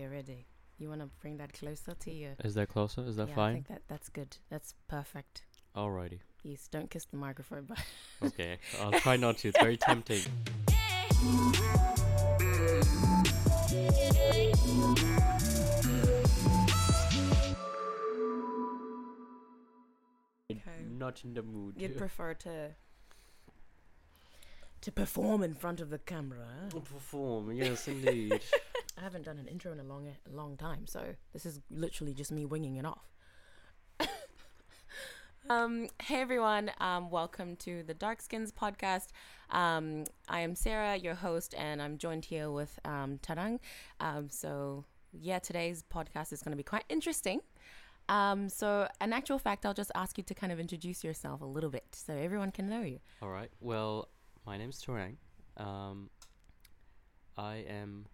we are ready. You want to bring that closer to you? Is that closer? Is that fine? I think that's good. That's perfect. Alrighty. Please don't kiss the microphone, but okay, I'll try not to. It's very tempting. Okay. Not in the mood. You'd prefer to perform in front of the camera. Perform, yes, indeed. I haven't done an intro in a long time, so this is literally just me winging it off. Hey everyone, welcome to the Dark Skins podcast. I am Sarah, your host, and I'm joined here with Tarang. Today's podcast is going to be quite interesting. In actual fact, I'll just ask you to kind of introduce yourself a little bit so everyone can know you. All right. Well, my name's Tarang. I am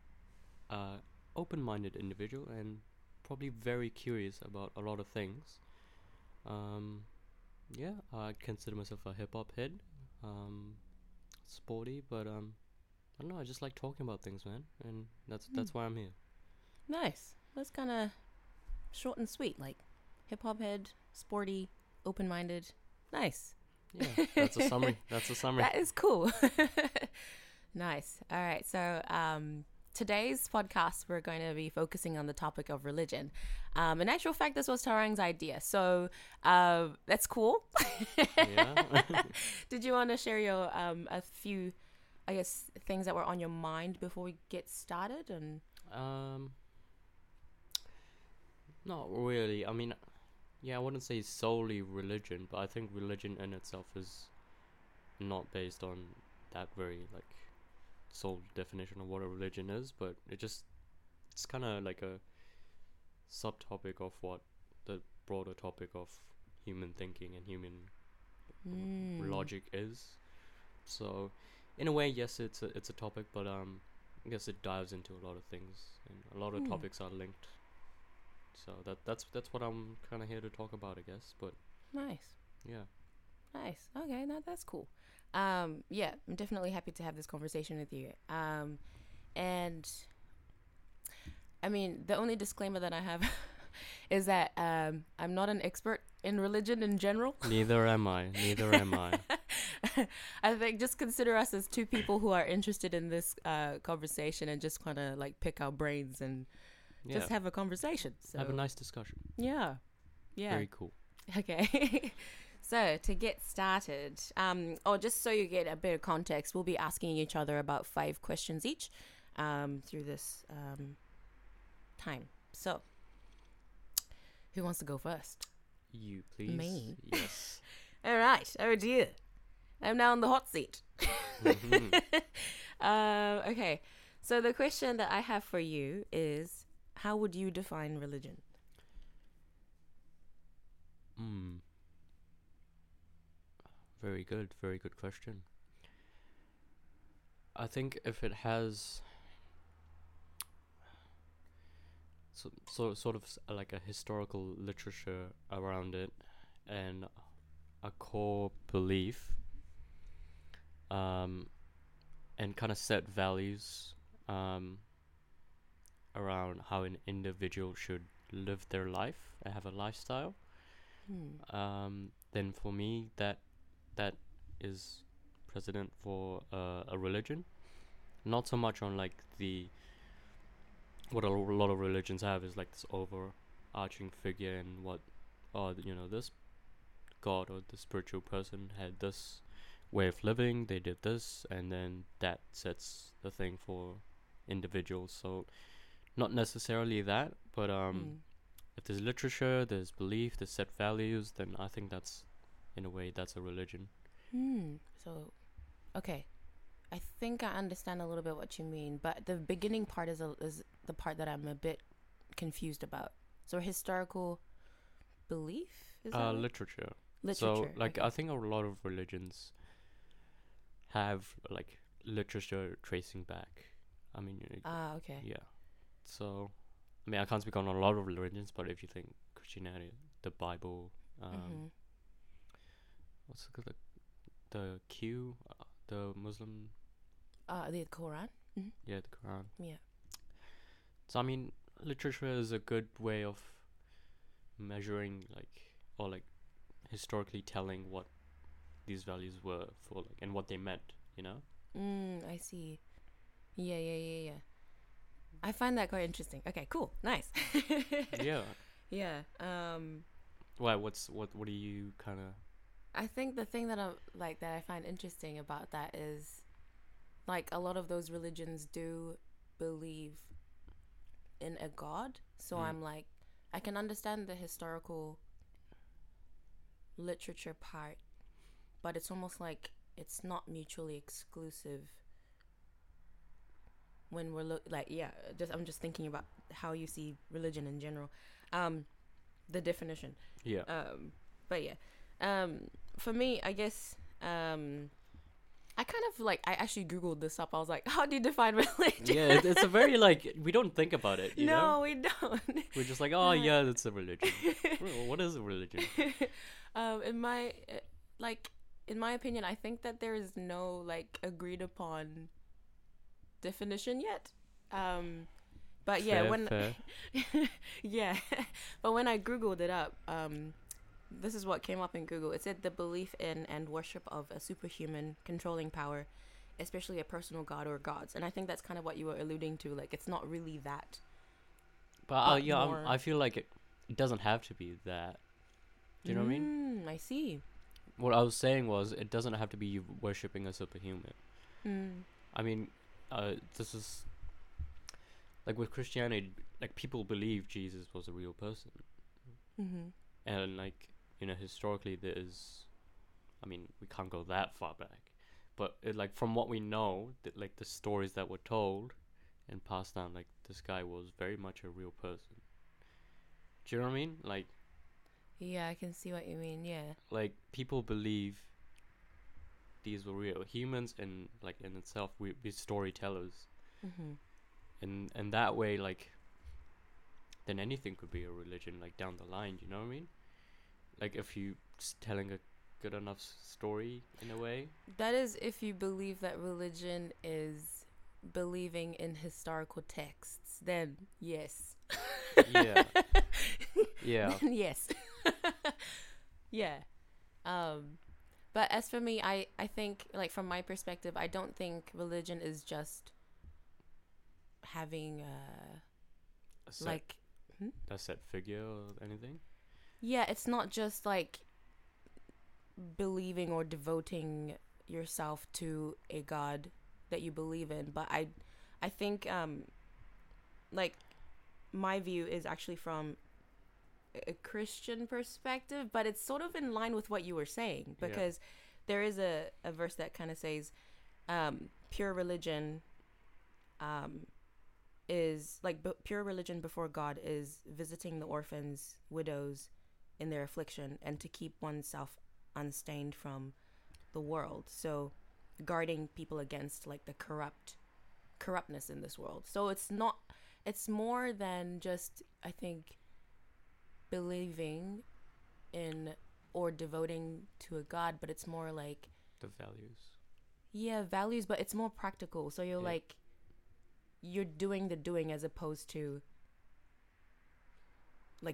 an open-minded individual and probably very curious about a lot of things. I consider myself a hip-hop head, sporty, but I don't know, I just like talking about things, man, and that's why I'm here. Nice. That's kind of short and sweet, like hip-hop head, sporty, open-minded. Nice. Yeah, that's a summary. That is cool. Nice. All right, so today's podcast, we're going to be focusing on the topic of religion. In actual fact, this was Tarang's idea, so that's cool. Did you want to share your a few, I guess, things that were on your mind before we get started? And not really. I mean, I wouldn't say solely religion, but I think religion in itself is not based on that very sole definition of what a religion is, but it's kind of like a subtopic of what the broader topic of human thinking and human logic is. So in a way, yes, it's a topic, but I guess it dives into a lot of things, and a lot of topics are linked, so that's what I'm kind of here to talk about, I guess. But nice. Okay, now that's cool. I'm definitely happy to have this conversation with you. And I mean, the only disclaimer that I have is that I'm not an expert in religion in general. Neither am I. I think just consider us as two people who are interested in this conversation and just kind of pick our brains and just have a conversation. So have a nice discussion. Yeah. Very cool. Okay. So, to get started, just so you get a bit of context, we'll be asking each other about 5 questions each through this time. So, who wants to go first? You, please. Me? Yes. All right. Oh, dear. I'm now on the hot seat. Okay. So, the question that I have for you is, how would you define religion? Very good question. I think if it has sort of a historical literature around it and a core belief, and kind of set values around how an individual should live their life and have a lifestyle, then for me that is precedent for a religion. Not so much on what a lot of religions have is this overarching figure and what this God or the spiritual person had this way of living, they did this, and then that sets the thing for individuals. So not necessarily that, but if there's literature, there's belief, there's set values, then I think that's, in a way, that's a religion. So, okay. I think I understand a little bit what you mean, but the beginning part is the part that I'm a bit confused about. So, historical belief? Is that literature. Literature. So, okay. I think a lot of religions have, literature tracing back. I mean... okay. Yeah. So, I mean, I can't speak on a lot of religions, but if you think Christianity, the Bible... what's the Q, the Muslim? The Quran. Mm-hmm. Yeah, the Quran. Yeah. So I mean, literature is a good way of measuring, or historically telling what these values were for, and what they meant, you know? I see. Yeah. I find that quite interesting. Okay, cool. Nice. Yeah. Yeah. Why? What do you kind of... I think the thing that I find interesting about that is, a lot of those religions do believe in a God. So I'm I can understand the historical literature part, but it's almost like it's not mutually exclusive when we're I'm just thinking about how you see religion in general, the definition. Yeah. For me, I guess, I kind of I actually Googled this up. I was like, how do you define religion? Yeah, it's a very, we don't think about it. No, we don't. We're just like, oh, yeah, that's a religion. What is a religion? In my opinion, I think that there is no, agreed upon definition yet. But yeah, fair. Yeah, but when I Googled it up, this is what came up in Google. It said the belief in and worship of a superhuman controlling power, especially a personal god or gods. And I think that's kind of what you were alluding to. It's not really that. I feel like it doesn't have to be that. Do you know what I mean? I see. What I was saying was it doesn't have to be you worshipping a superhuman. I mean, this is... with Christianity, people believe Jesus was a real person. Mm-hmm. And, historically, there is... I mean, we can't go that far back. But, from what we know, that, the stories that were told and passed down, this guy was very much a real person. Do you know what I mean? Yeah, I can see what you mean, yeah. People believe these were real humans, and, in itself, we're storytellers. Mm-hmm. And that way, then anything could be a religion, down the line, you know what I mean? If you're telling a good enough story, in a way. That is if you believe that religion is believing in historical texts, then yes. Yeah. Yeah. Then yes. Yeah. But as for me, I think, from my perspective, I don't think religion is just having, a set figure or anything? Yeah, it's not just believing or devoting yourself to a god that you believe in, but I think my view is actually from a Christian perspective, but it's sort of in line with what you were saying, because there is a verse that kind of says pure religion is pure religion before God is visiting the orphans, widows in their affliction, and to keep oneself unstained from the world, so guarding people against the corruptness in this world. So it's more than just, I think, believing in or devoting to a god, but it's more the values, but it's more practical, so you're you're doing the doing as opposed to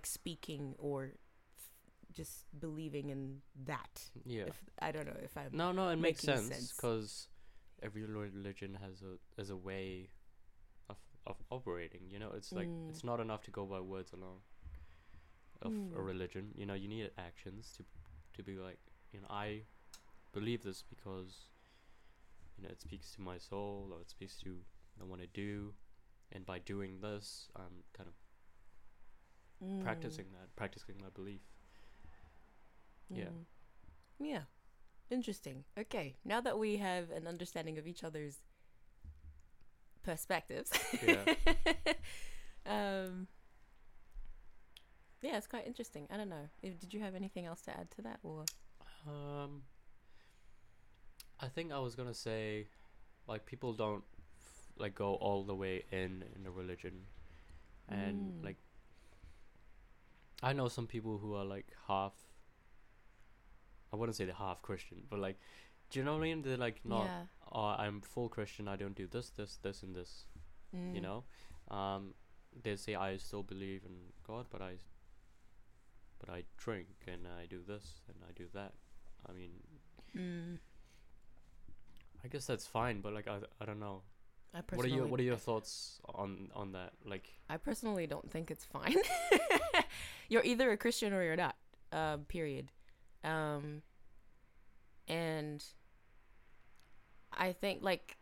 speaking or just believing in that. Yeah. I don't know if I'm... No, it makes sense, because every religion has a way of operating, you know? It's it's not enough to go by words alone of a religion. You know, you need actions to be I believe this because, it speaks to my soul, or it speaks to I want to do, and by doing this I'm kind of practicing my belief. Yeah Interesting. Okay, now that we have an understanding of each other's perspectives, it's quite interesting. I don't know, did you have anything else to add to that, or I think I was gonna say people don't go all the way in a religion, and I know some people who are half, I wouldn't say they're half Christian, but do you know what I mean? They're not I'm full Christian, I don't do this, this, this, and this. You know, they say I still believe in God, but I drink and I do this and I do that. I mean, I guess that's fine, but like I don't know. What are your thoughts on that? Like, I personally don't think it's fine. You're either a Christian or you're not. Period. And I think like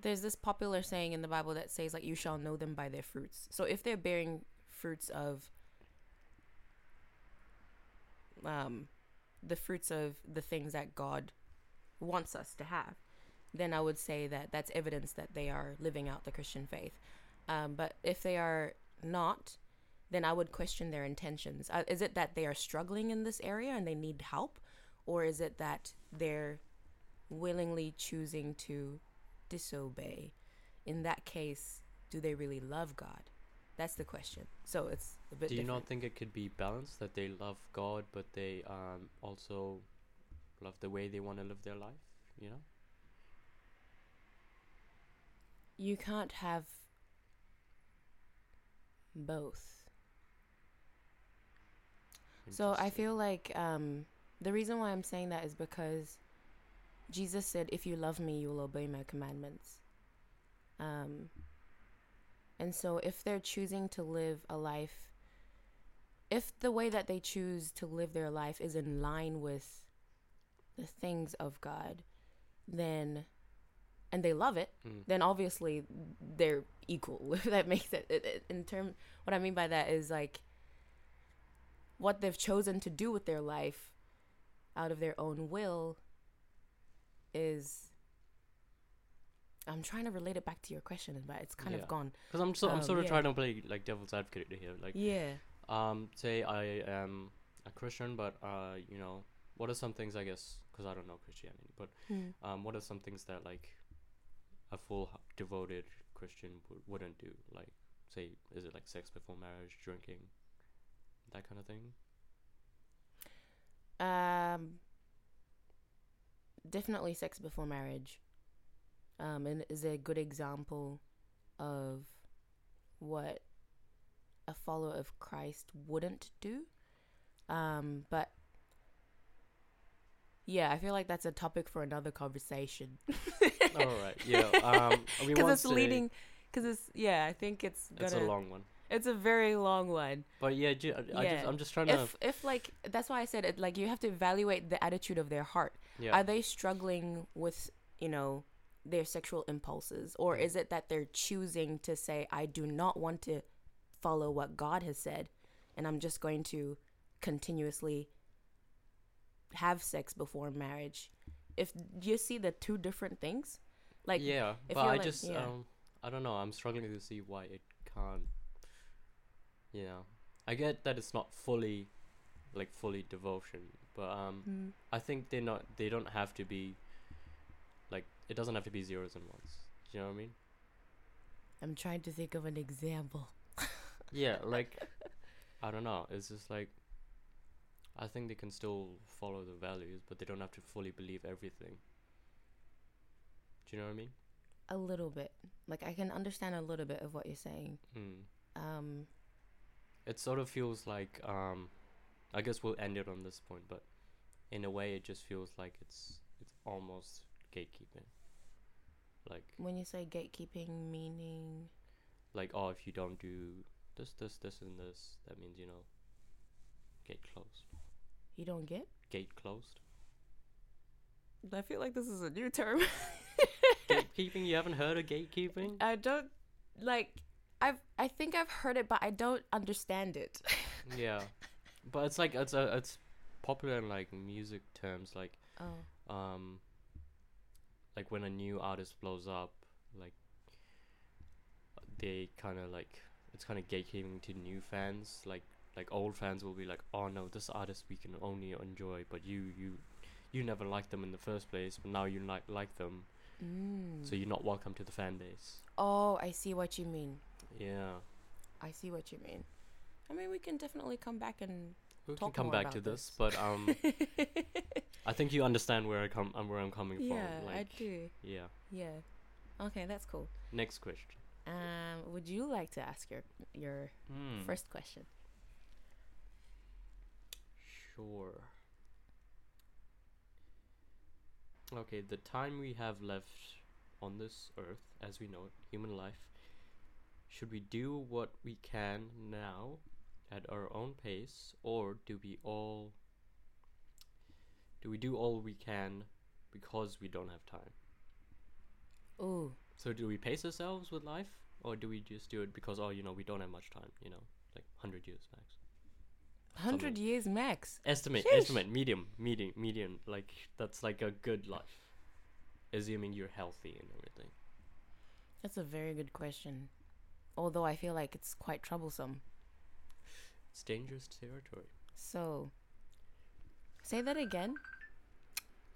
there's this popular saying in the Bible that says like you shall know them by their fruits. So if they're bearing fruits of the fruits of the things that God wants us to have, then I would say that that's evidence that they are living out the Christian faith. But if they are not, then I would question their intentions. Is it that they are struggling in this area and they need help? Or is it that they're willingly choosing to disobey? In that case, do they really love God? That's the question. So it's a bit different. Do you not think it could be balanced, that they love God, but they also love the way they want to live their life, you know? You can't have both. So I feel like the reason why I'm saying that is because Jesus said, if you love me, you will obey my commandments. And so if they're choosing to live a life, if the way that they choose to live their life is in line with the things of God, then... and they love it, then obviously they're equal. If that makes sense. What I mean by that is like what they've chosen to do with their life out of their own will is... I'm trying to relate it back to your question, but it's kind of gone. Because I'm sort of trying to play like devil's advocate here. Like, say I am a Christian, but you know, what are some things, I guess, because I don't know Christianity, but what are some things that like a full devoted Christian wouldn't do? Like, say, is it like sex before marriage, drinking, that kind of thing? Definitely sex before marriage and is a good example of what a follower of Christ wouldn't do. But yeah, I feel like that's a topic for another conversation. All right, yeah. Because it's leading, because it's, yeah, I think it's gonna... It's a long one. It's a very long one. But yeah, I'm just trying to... If like, that's why I said it, like, you have to evaluate the attitude of their heart. Yeah. Are they struggling with, you know, their sexual impulses? Or is it that they're choosing to say, I do not want to follow what God has said, and I'm just going to continuously have sex before marriage? If you see the two different things, like, yeah, if but I like, just I don't know, I'm struggling to see why it can't, you know. I get that it's not fully devotion, but I think they don't have to be like, it doesn't have to be zeros and ones, do you know what I mean? I'm trying to think of an example. Yeah, like, I don't know, it's just like, I think they can still follow the values, but they don't have to fully believe everything. Do you know what I mean? A little bit. Like, I can understand a little bit of what you're saying. It sort of feels like, I guess we'll end it on this point, but in a way it just feels like it's almost gatekeeping. Like, when you say gatekeeping, meaning? Like, oh, if you don't do this, and this, that means, you know, gate closed. You don't get? Gate closed. I feel like this is a new term. Gatekeeping? You haven't heard of gatekeeping? I don't, like, I think I've heard it, but I don't understand it. Yeah. But it's like, it's popular in, like, music terms, like, like, when a new artist blows up, like, they kind of, like, it's kind of gatekeeping to new fans, like old fans will be like, oh no, this artist we can only enjoy, but you never liked them in the first place, but now you like them, so you're not welcome to the fan base. Oh, I see what you mean. Yeah, I see what you mean. I mean, we can definitely come back and talk more about this. But I think you understand where I'm coming from. Yeah, like, I do. Yeah. Okay, that's cool. Next question. Would you like to ask your first question? Sure. Okay, the time we have left on this earth, as we know it, human life, should we do what we can now at our own pace, or do we do all we can because we don't have time? Ooh. So do we pace ourselves with life, or do we just do it because, we don't have much time, 100 years max? 100 years max. Estimate, medium. Like, that's like a good life, assuming you're healthy and everything. That's a very good question. Although I feel like it's quite troublesome. It's dangerous territory. So, say that again.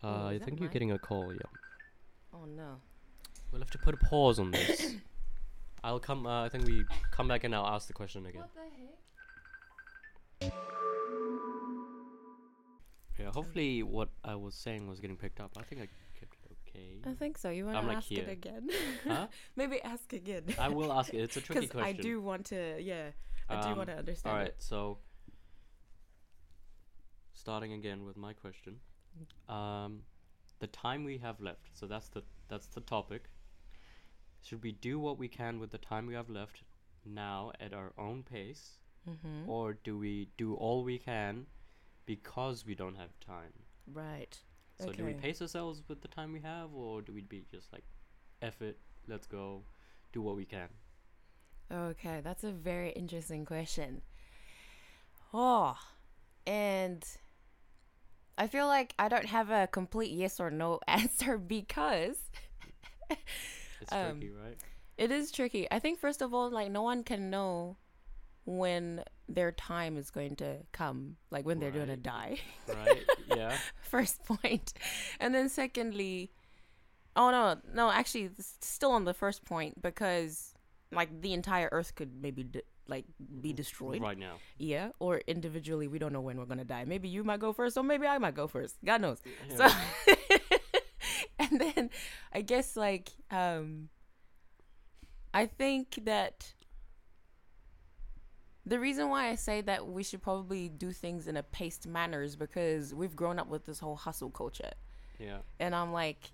I think you're getting a call. Yeah. Oh no. We'll have to put a pause on this. I'll come. I think we come back and I'll ask the question again. What the heck? Yeah, hopefully what I was saying was getting picked up. I think I kept it okay. I think so. You want to ask it again? Huh? Maybe ask again. I will ask it. It's a tricky question. Because I do want to, understand. All right, so starting again with my question. The time we have left. So that's the topic. Should we do what we can with the time we have left now at our own pace? Mm-hmm. Or do we do all we can because we don't have time? Right. So okay. Do we pace ourselves with the time we have, or do we be just like, F it, let's go, do what we can? Okay, that's a very interesting question. Oh, and I feel like I don't have a complete yes or no answer because... It's tricky, right? It is tricky. I think, first of all, no one can know when their time is going to come, when they're going to die. Right, yeah. First point. And then secondly, actually, it's still on the first point, because the entire earth could maybe be destroyed right now. Yeah, or individually, we don't know when we're going to die. Maybe you might go first, or maybe I might go first. God knows. Yeah. So and then I guess I think that the reason why I say that we should probably do things in a paced manner is because we've grown up with this whole hustle culture. Yeah. And I'm like...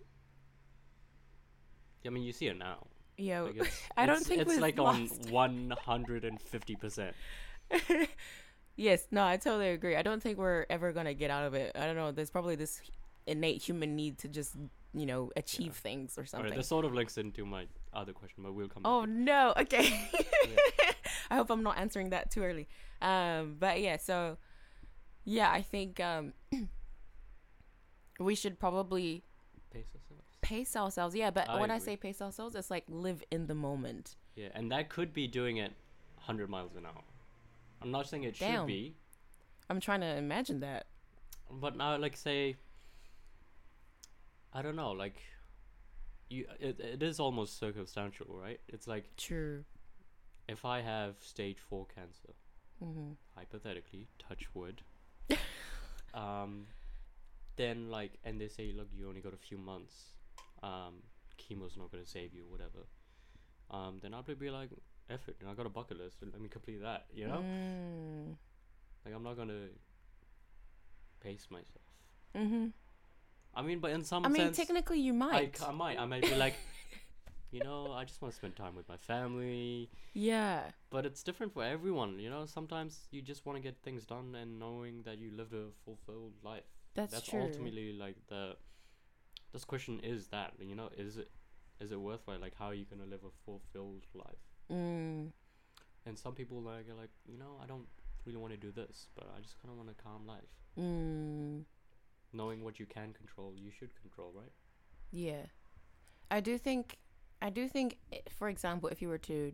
I mean, you see it now. Yeah. I don't think it's lost on 150%. Yes. No, I totally agree. I don't think we're ever going to get out of it. I don't know. There's probably this innate human need to just... achieve things or something. All right, that sort of links into my other question, but we'll come back. Oh, no. Okay. Yeah. I hope I'm not answering that too early. But yeah, so, yeah, I think we should probably... Pace ourselves, yeah. But when I say pace ourselves, it's live in the moment. Yeah, and that could be doing it 100 miles an hour. I'm not saying it should be. I'm trying to imagine that. But now, say... I don't know, it is almost circumstantial, right? It's true. If I have stage 4 cancer, mm-hmm. hypothetically, touch wood, then and they say, look, you only got a few months, chemo's not gonna save you, whatever. Then I'll probably be like, F it, I got a bucket list, let me complete that, Mm. I'm not gonna pace myself. Mm-hmm. I mean, but in some sense... I mean, technically you might. I might. I might be I just want to spend time with my family. Yeah. But it's different for everyone, Sometimes you just want to get things done and knowing that you lived a fulfilled life. That's true. That's ultimately, This question is that, is it worthwhile? How are you going to live a fulfilled life? Mm. And some people, are I don't really want to do this, but I just kind of want a calm life. Mm. Knowing what you can control, you should control, right? Yeah. I do think, for example, if you were to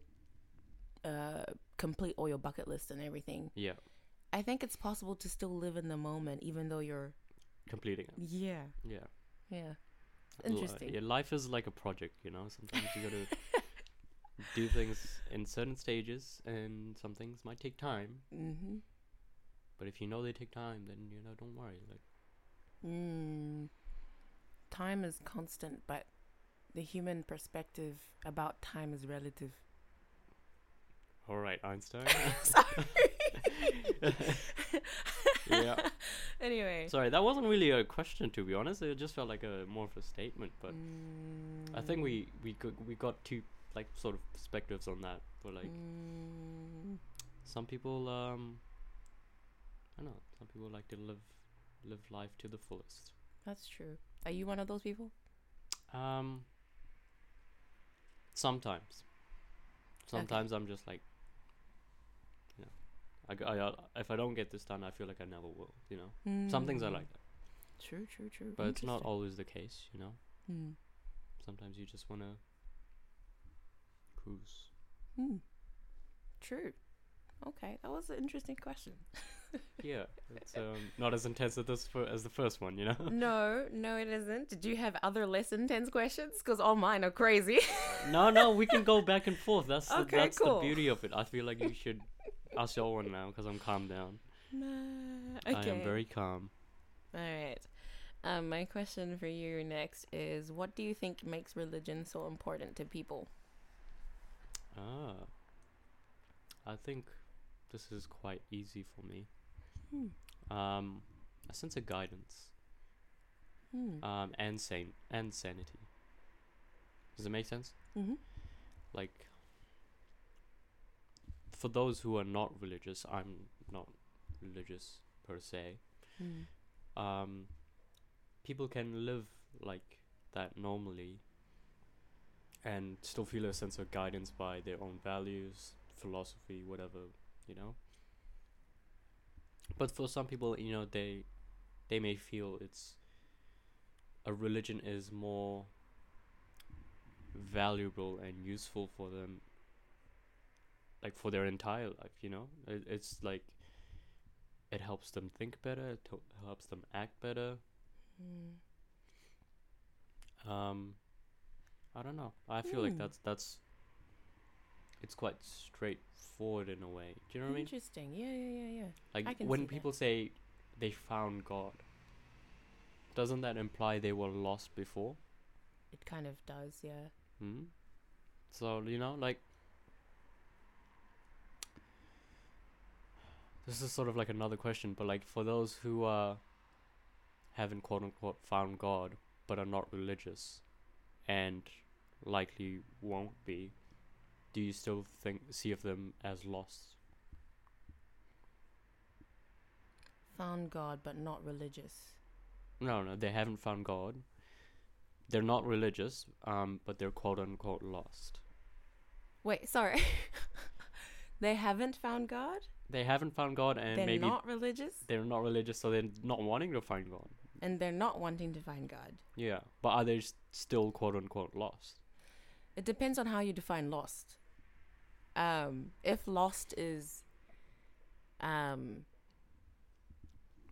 complete all your bucket list and everything. Yeah. I think it's possible to still live in the moment, even though you're... completing it. Yeah. Yeah. Yeah. Interesting. Yeah, life is like a project, Sometimes you gotta do things in certain stages, and some things might take time. Mm-hmm. But if they take time, then, don't worry, Time is constant, but the human perspective about time is relative. All right, Einstein. Sorry. Yeah. Anyway. Sorry, that wasn't really a question, to be honest. It just felt like a more of a statement, but I think we got two like sort of perspectives on that. But like some people, I don't know. Some people like to live life to the fullest. That's true. Are you one of those people? Sometimes okay. I'm just like, you know, I if I don't get this done, I feel like I never will, you know. Some things are like that. True. But it's not always the case, you know. Sometimes you just want to cruise. True. Okay, that was an interesting question. Yeah, it's not as intense as the first one, you know? No, it isn't. Did you have other less intense questions? Because all mine are crazy. No, we can go back and forth. That's cool. The beauty of it. I feel like you should ask your one now because I'm calmed down. Okay. I am very calm. All right. My question for you next is, what do you think makes religion so important to people? I think this is quite easy for me. A sense of guidance. And sanity. Does it make sense? Like, for those who are not religious, I'm not religious per se. People can live like that normally and still feel a sense of guidance by their own values, philosophy, whatever, you know. But for some people, you know, they may feel a religion is more valuable and useful for them, like for their entire life, you know. It's like it helps them think better, helps them act better. I don't know, I feel like that's it's quite straightforward in a way. Do you know what I mean? Interesting. Yeah. Like when people say they found God, doesn't that imply they were lost before? It kind of does, yeah. So, you know, like, this is sort of like another question, but like for those who haven't quote unquote found God but are not religious and likely won't be, do you still see of them as lost? Found God but not religious. No, they haven't found God. They're not religious, but they're quote unquote lost. Wait, sorry. They haven't found God? They haven't found God and they're maybe... They're not religious? They're not religious, so they're not wanting to find God. And they're not wanting to find God. Yeah, but are they still quote unquote lost? It depends on how you define lost. If lost is,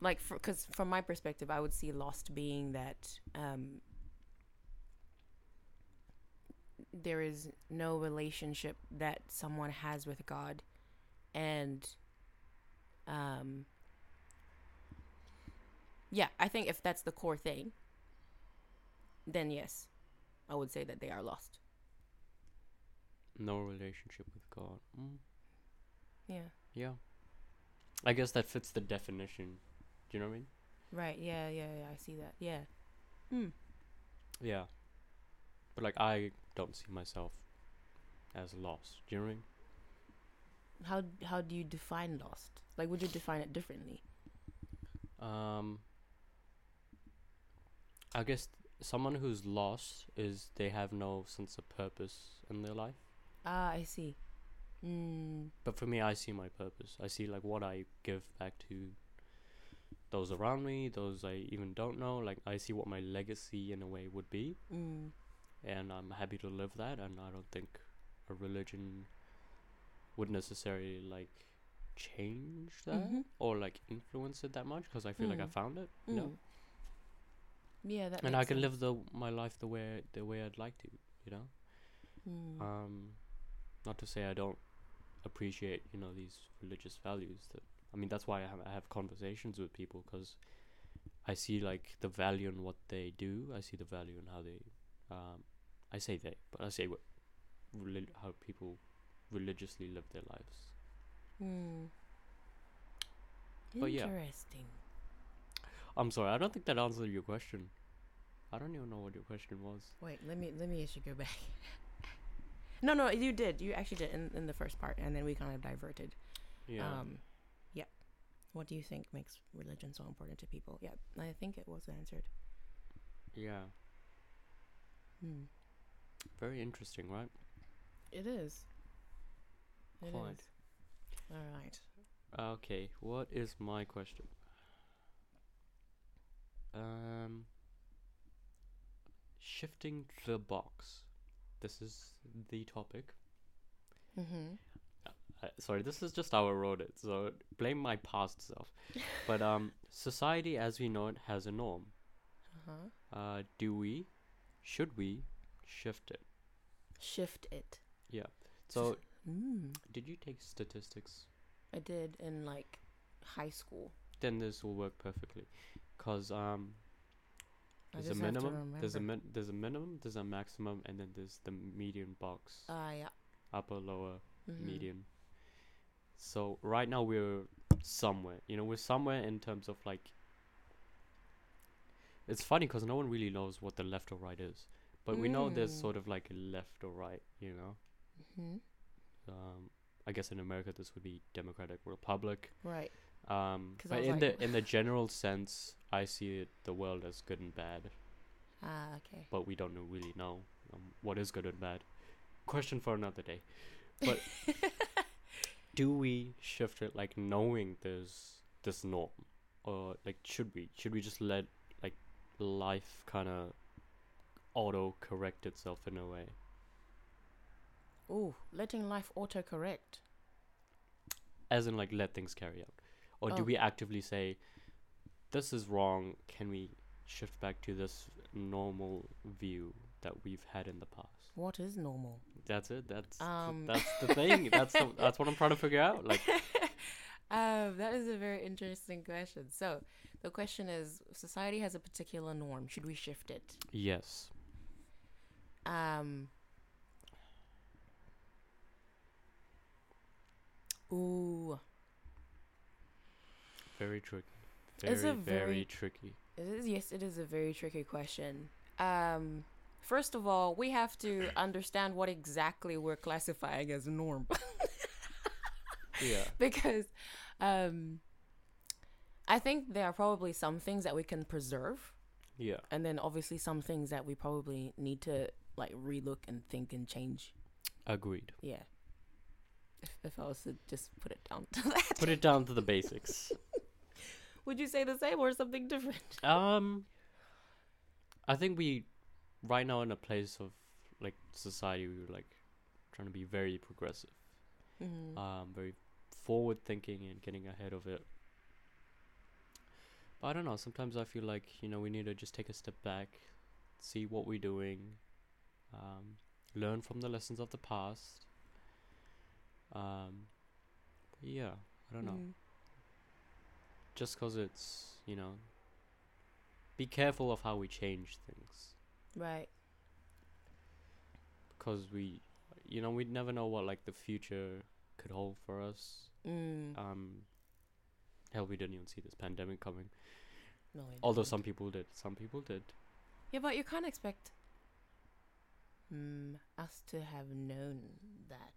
like, because from my perspective, I would see lost being that there is no relationship that someone has with God, and yeah, I think if that's the core thing, then yes, I would say that they are lost. No relationship with God. Yeah. I guess that fits the definition. Do you know what I mean? Right. Yeah. I see that. Yeah. Yeah. But like, I don't see myself as lost. Do you know what I mean? How do you define lost? Like, would you define it differently? I guess someone who's lost is they have no sense of purpose in their life. Ah, I see. But for me, I see my purpose. I see, like, what I give back to those around me, those I even don't know. Like, I see what my legacy, in a way, would be. And I'm happy to live that. And I don't think a religion would necessarily, like, change that or, like, influence it that much because I feel like I found it. No. Yeah, that and I can live my life the way I'd like to, you know? Not to say I don't appreciate, you know, these religious values. That's why I have conversations with people, because I see, like, the value in what they do. I see the value in how they... I say they, but I say how people religiously live their lives. Mm. But interesting. Yeah. I'm sorry, I don't think that answered your question. I don't even know what your question was. Wait, let me actually go back. No, you did. You actually did in the first part, and then we kind of diverted. Yeah. Yeah. What do you think makes religion so important to people? Yeah, I think it was answered. Yeah. Hmm. Very interesting, right? It is. It is. All right. Okay, what is my question? Shifting the box. This is the topic. Mm-hmm. Sorry, this is just how I wrote it, so blame my past self. But society as we know it has a norm. Uh-huh. Should we shift it? Shift it. Yeah. So, did you take statistics? I did in high school. Then this will work perfectly, because there's a minimum, there's a maximum, and then there's the median box. Yeah. Upper, lower, median. So right now we're somewhere. We're somewhere in terms of It's funny because no one really knows what the left or right is, but we know there's sort of a left or right, I guess in America this would be Democratic Republic, right? But in the general sense, I see the world as good and bad. Okay. But we don't really know what is good and bad. Question for another day. But do we shift it, knowing there's this norm, or should we just let life kind of auto correct itself in a way? Oh, letting life auto correct. As in, let things carry out. Or do we actively say, this is wrong, can we shift back to this normal view that we've had in the past? What is normal? That's it. That's the thing. That's what I'm trying to figure out. That is a very interesting question. So, the question is, society has a particular norm. Should we shift it? Yes. Ooh. Very tricky. Very tricky. It is a very tricky question. First of all, we have to understand what exactly we're classifying as norm. Yeah. Because I think there are probably some things that we can preserve. Yeah. And then obviously some things that we probably need to relook and think and change. Agreed. Yeah. If I was to just put it down to that. Put it down to the basics. Would you say the same or something different? I think we right now in a place of society, we were trying to be very progressive. Mm-hmm. Very forward thinking and getting ahead of it, but I don't know, sometimes I feel we need to just take a step back, see what we're doing, learn from the lessons of the past. Yeah, I don't know, just because it's be careful of how we change things, right? Because we'd never know what the future could hold for us. Hell, we didn't even see this pandemic coming. No, although didn't. Some people did. Yeah, but you can't expect us to have known that.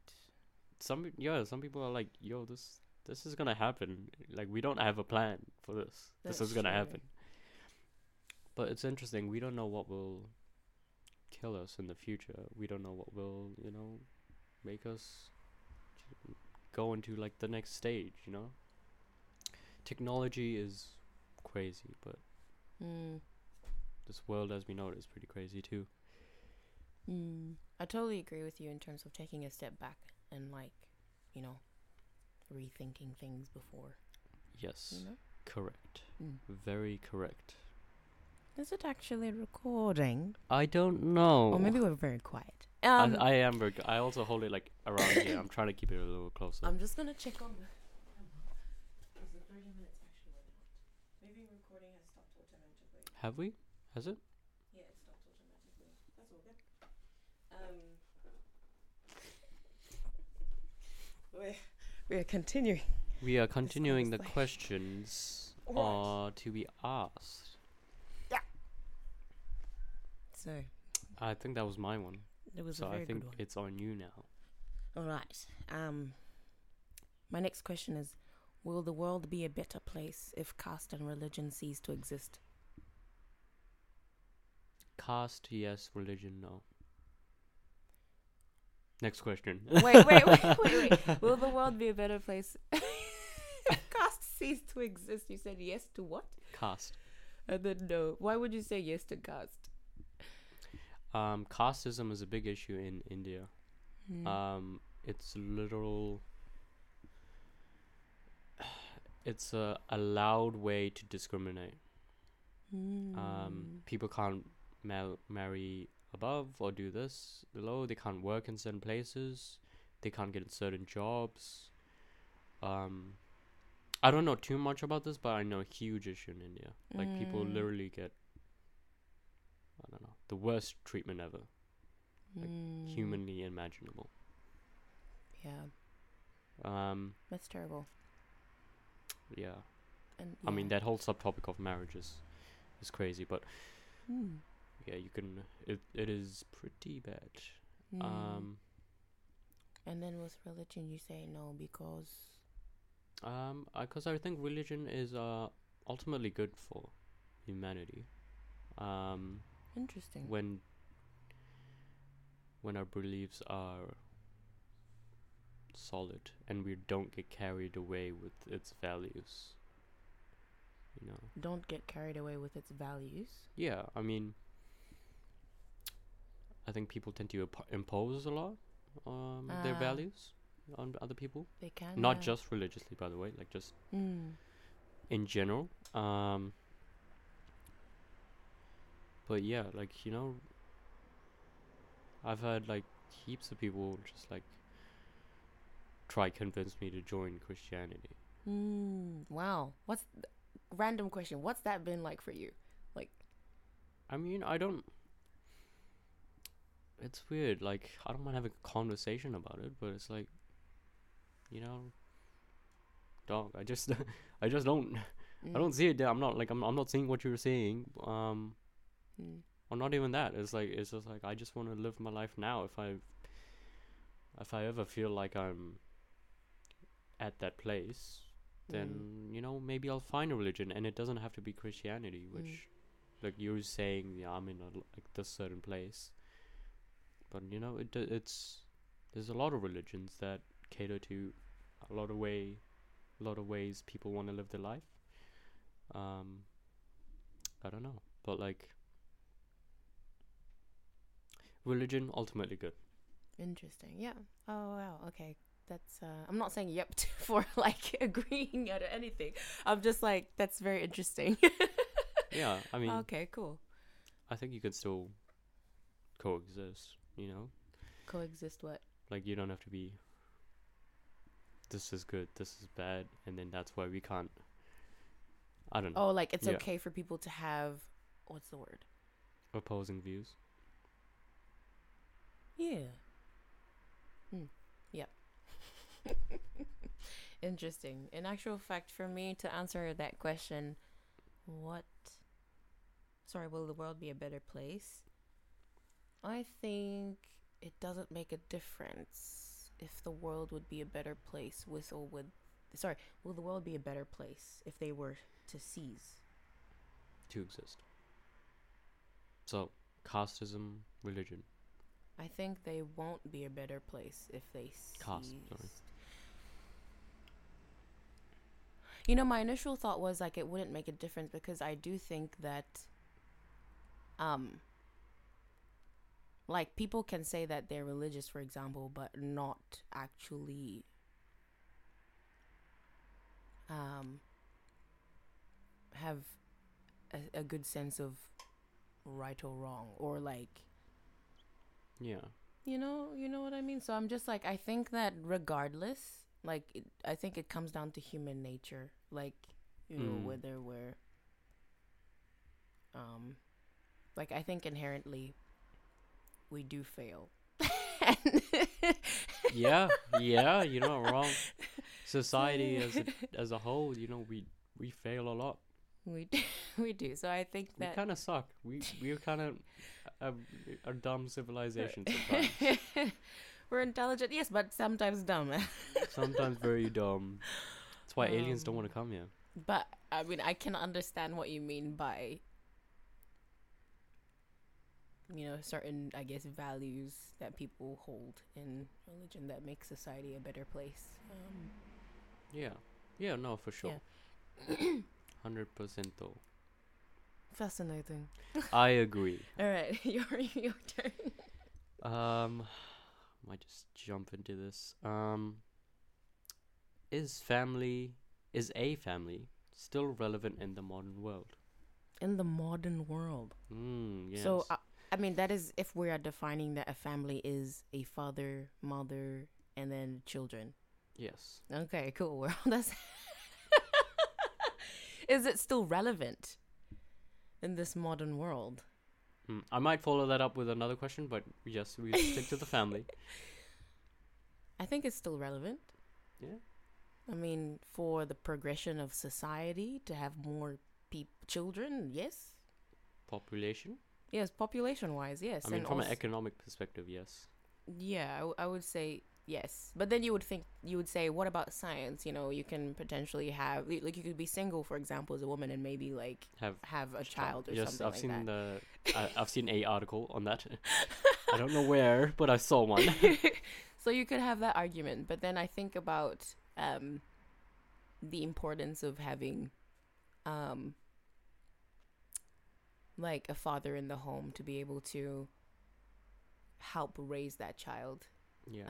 Some people are this is gonna happen. We don't have a plan for this. This is gonna happen. But it's interesting. We don't know what will kill us in the future. We don't know what will make us go into the next stage. Technology is crazy, but this world as we know it is pretty crazy too. I totally agree with you in terms of taking a step back and rethinking things before. Yes. Correct. Very correct. Is it actually recording? I don't know. Or maybe we're very quiet. I am very... I also hold it, around here. I'm trying to keep it a little closer. I'm just going to check on... Is the 30 minutes actually running out? Maybe recording has stopped automatically. Have we? Has it? Yeah, it stopped automatically. That's all good. We are continuing the questions are to be asked. Yeah. So. I think that was my one. It was a very good one. So I think it's on you now. All right. My next question is, will the world be a better place if caste and religion cease to exist? Caste, yes. Religion, no. Next question. Wait. Will the world be a better place if caste cease to exist? You said yes to what? Caste. And then no. Why would you say yes to caste? Casteism is a big issue in India. It's literal. It's a allowed way to discriminate. People can't marry above or do this below. They can't work in certain places. They can't get in certain jobs. I don't know too much about this, but I know a huge issue in India. Like people literally get, I don't know, the worst treatment ever, like humanly imaginable. Yeah. That's terrible. Yeah. And yeah. I mean that whole subtopic of marriage is crazy, but yeah, you can. It is pretty bad. And then with religion, you say no because. Because I think religion is ultimately good for humanity. Interesting. When our beliefs are solid and we don't get carried away with its values, you know. Don't get carried away with its values. Yeah, I mean. I think people tend to impose a lot their values on other people. They can. Not just religiously, by the way, like just in general. But yeah, like, you know, I've heard like heaps of people just like try convince me to join Christianity. Wow. What's random question. What's that been like for you? Like, I mean, I don't. It's weird, like, I don't mind having a conversation about it, but it's like, you know, dog, I just don't, I don't see it there. I'm not seeing what you're seeing, or not even that. It's just like, I just want to live my life now. If I ever feel like I'm at that place, then, you know, maybe I'll find a religion, and it doesn't have to be Christianity, which, like, you're saying, yeah, I'm in like this certain place. But, you know, there's a lot of religions that cater to a lot of ways people want to live their life. I don't know. But, like, religion, ultimately good. Interesting. Yeah. Oh, wow. Okay. That's, I'm not saying yep for, like, agreeing at anything. I'm just like, that's very interesting. Yeah. I mean. Okay, cool. I think you could still coexist. You know, coexist what? Like, you don't have to be, this is good, this is bad, and then that's why we can't. I don't know. Oh, like it's okay for people to have, what's the word? Opposing views. Yeah. Yeah. Interesting. In actual fact, for me to answer that question, will the world be a better place? I think it doesn't make a difference if the world would be a better place with or with. Sorry, will the world be a better place if they were to cease to exist? So, casteism, religion. I think they won't be a better place if they ceased. You know, my initial thought was like it wouldn't make a difference because I do think that. Like, people can say that they're religious, for example, but not actually have a good sense of right or wrong, or like, yeah, you know what I mean? So I'm just like, I think that regardless, like, I think it comes down to human nature, like, you know, whether we're, like, I think inherently we do fail. and Yeah, you're not wrong. Society as a whole, we fail a lot. We do. So I think that we kind of suck. We're kind of a dumb civilization sometimes. We're intelligent, yes, but sometimes dumb. Sometimes very dumb. That's why aliens don't want to come here. But I mean, I can understand what you mean by certain, I guess, values that people hold in religion that make society a better place. Yeah, no, for sure. Yeah. 100% though. Fascinating. I agree. All right, your turn. Might just jump into this. Is a family still relevant in the modern world? In the modern world. Yes. So I mean, that is if we are defining that a family is a father, mother, and then children. Yes. Okay, cool. We're on this. Is it still relevant in this modern world? I might follow that up with another question, but yes, we stick to the family. I think it's still relevant. Yeah. I mean, for the progression of society to have more children, yes. Population? Yes, population-wise, yes. I mean, and from an economic perspective, yes. Yeah, I would say yes. But then you would say, what about science? You can potentially have, you could be single, for example, as a woman, and maybe have a child or something like that. Yes, I've seen a article on that. I don't know where, but I saw one. So you could have that argument. But then I think about the importance of having a father in the home to be able to help raise that child. Yeah.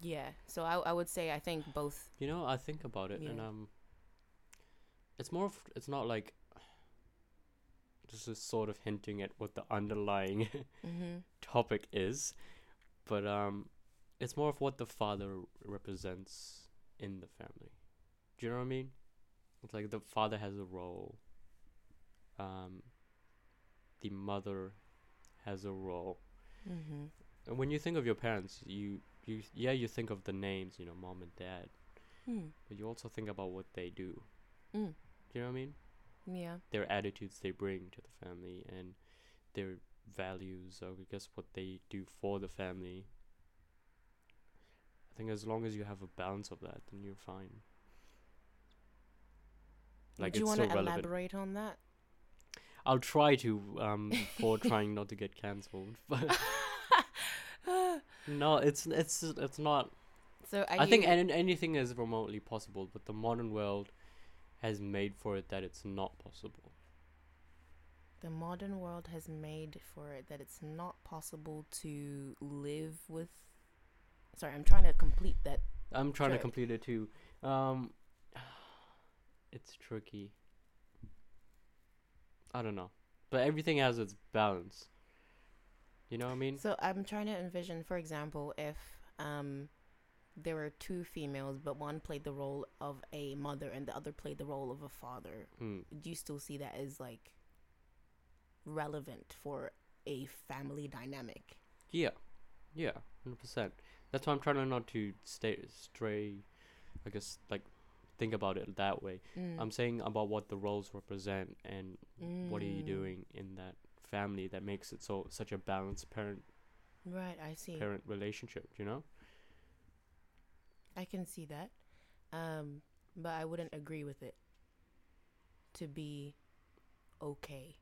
Yeah. So I would say I think both. I think about it, and it's more of, it's not like. This is sort of hinting at what the underlying topic is, but it's more of what the father represents in the family. Do you know what I mean? It's like the father has a role. The mother has a role. Mm-hmm. And when you think of your parents, you think of the names, mom and dad. But you also think about what they do. Do you know what I mean? Yeah. Their attitudes they bring to the family and their values, or I guess what they do for the family. I think as long as you have a balance of that, then you're fine. Do you want to elaborate on that? I'll try to, before trying not to get cancelled. No, it's not. So I think anything is remotely possible, but the modern world has made for it that it's not possible. The modern world has made for it that it's not possible to live with. Sorry, I'm trying to complete that. I'm trying to complete it too. It's tricky. I don't know. But everything has its balance. You know what I mean? So I'm trying to envision, for example, if there were two females, but one played the role of a mother and the other played the role of a father. Do you still see that as relevant for a family dynamic? Yeah, 100%. That's why I'm trying not to stray, I guess, think about it that way. I'm saying about what the roles represent and what are you doing in that family that makes it so such a balanced parent. Right, I see. Parent relationship, I can see that, but I wouldn't agree with it to be okay.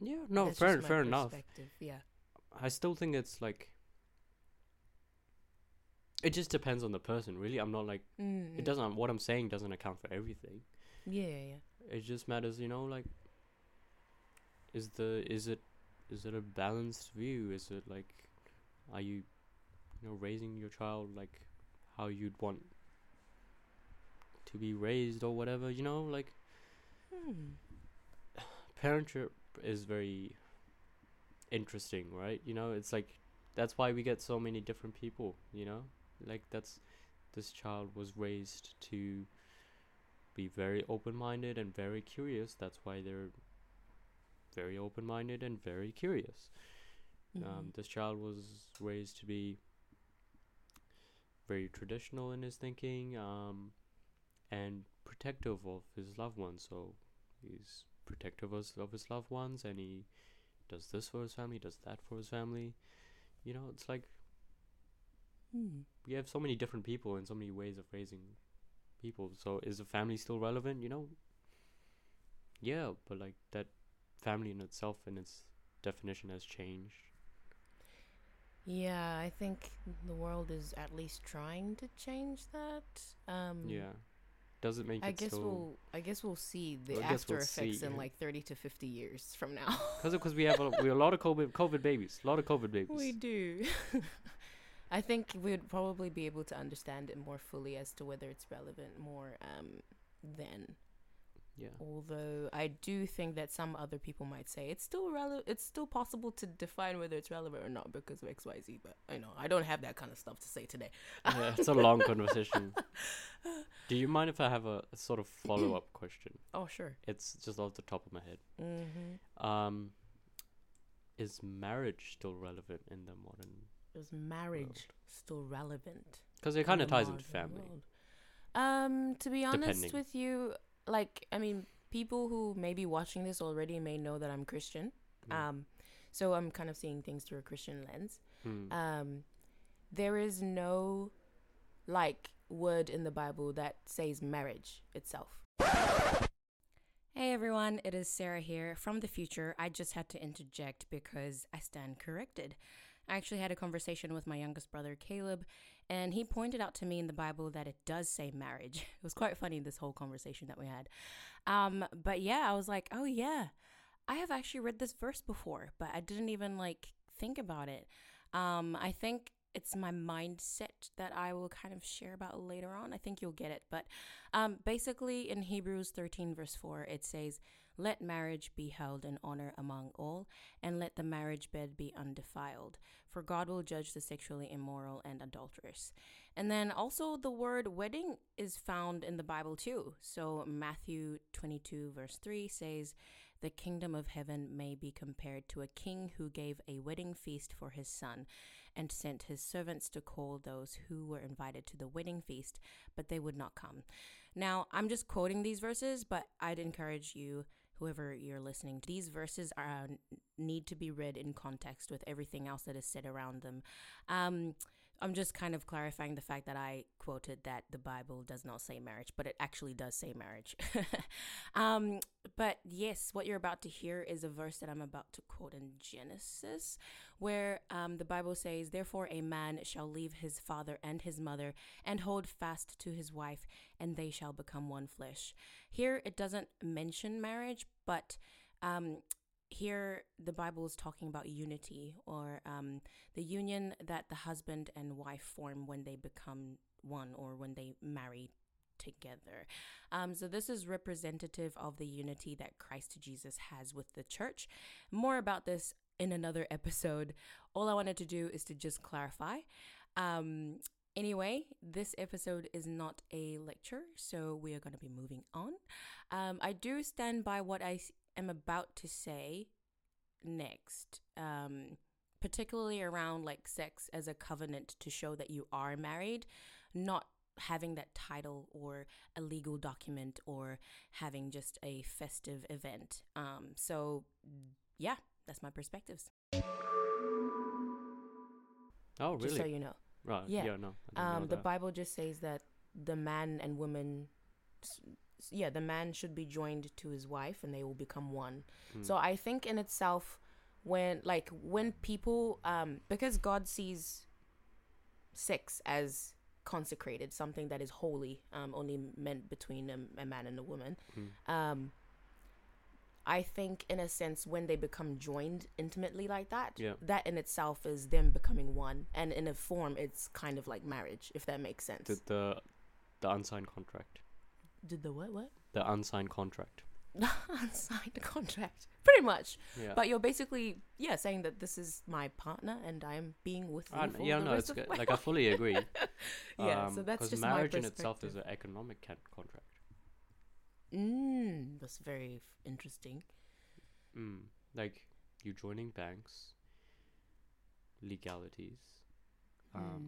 Yeah, no, that's fair enough. Yeah, I still think it's it just depends on the person, really. I'm not it doesn't. What I'm saying doesn't account for everything. Yeah. It just matters, Is it a balanced view? Is it are you, raising your child how you'd want to be raised or whatever? Parentship is very interesting, right? That's why we get so many different people. This child was raised to be very open-minded and very curious. That's why they're very open-minded and very curious. Mm-hmm. This child was raised to be very traditional in his thinking, and protective of his loved ones. So he's protective of his loved ones, and he does this for his family, does that for his family. You know, it's like we have so many different people and so many ways of raising people. So is the family still relevant? You know, yeah, but like that family in itself and its definition has changed. Yeah, I think the world is at least trying to change that. Yeah, doesn't make. I guess we'll see the after effects in like 30 to 50 years from now. Because we have a lot of COVID babies, a lot of COVID babies. We do. I think we'd probably be able to understand it more fully as to whether it's relevant more then. Yeah. Although I do think that some other people might say it's still relevant. It's still possible to define whether it's relevant or not because of X, Y, Z. But I know I don't have that kind of stuff to say today. Yeah, it's a long conversation. Do you mind if I have a sort of follow-up question? Oh, sure. It's just off the top of my head. Mm-hmm. Is marriage still relevant in the modern? Is marriage still relevant? Because it kind of ties into family. World. To be honest with you. Like, I mean, people who may be watching this already may know that I'm Christian. Yeah. So I'm kind of seeing things through a Christian lens. Mm. There is no, like, word in the Bible that says marriage itself. Hey, everyone. It is Sarah here from the future. I just had to interject because I stand corrected. I actually had a conversation with my youngest brother, Caleb, and he pointed out to me in the Bible that it does say marriage. It was quite funny, this whole conversation that we had. But yeah, I was like, oh yeah, I have actually read this verse before, but I didn't even like think about it. I think it's my mindset that I will kind of share about later on. I think you'll get it. But basically in Hebrews 13 verse 4, it says, "Let marriage be held in honor among all, and let the marriage bed be undefiled, for God will judge the sexually immoral and adulterous." And then also the word wedding is found in the Bible too. So Matthew 22 verse 3 says, "The kingdom of heaven may be compared to a king who gave a wedding feast for his son, and sent his servants to call those who were invited to the wedding feast, but they would not come." Now, I'm just quoting these verses, but I'd encourage you, whoever you're listening to, these verses are need to be read in context with everything else that is said around them. I'm just kind of clarifying the fact that I quoted that the Bible does not say marriage, but it actually does say marriage. But yes, what you're about to hear is a verse that I'm about to quote in Genesis, where the Bible says, "Therefore a man shall leave his father and his mother and hold fast to his wife, and they shall become one flesh." Here it doesn't mention marriage, but here, the Bible is talking about unity, or the union that the husband and wife form when they become one, or when they marry together. So this is representative of the unity that Christ Jesus has with the church. More about this in another episode. All I wanted to do is to just clarify. Anyway, this episode is not a lecture, so we are going to be moving on. I do stand by what I am about to say next, particularly around like sex as a covenant to show that you are married, not having that title or a legal document or having just a festive event. So yeah, that's my perspectives. Oh, really? Just so you know. Right. Yeah, no. The Bible just says that the man and woman, yeah, the man should be joined to his wife and they will become one. So I think in itself, when people, because God sees sex as consecrated, something that is holy, only meant between a man and a woman. I think in a sense, when they become joined intimately like that, that in itself is them becoming one. And in a form, it's kind of like marriage, if that makes sense. Did the unsigned contract. Did the what? The unsigned contract. Unsigned contract. Pretty much. Yeah. But you're basically, saying that this is my partner and I'm being with you for the rest of my life. Like, I fully agree. So that's just my perspective. Because marriage in itself is an economic contract. That's very interesting. Like, you joining banks, legalities.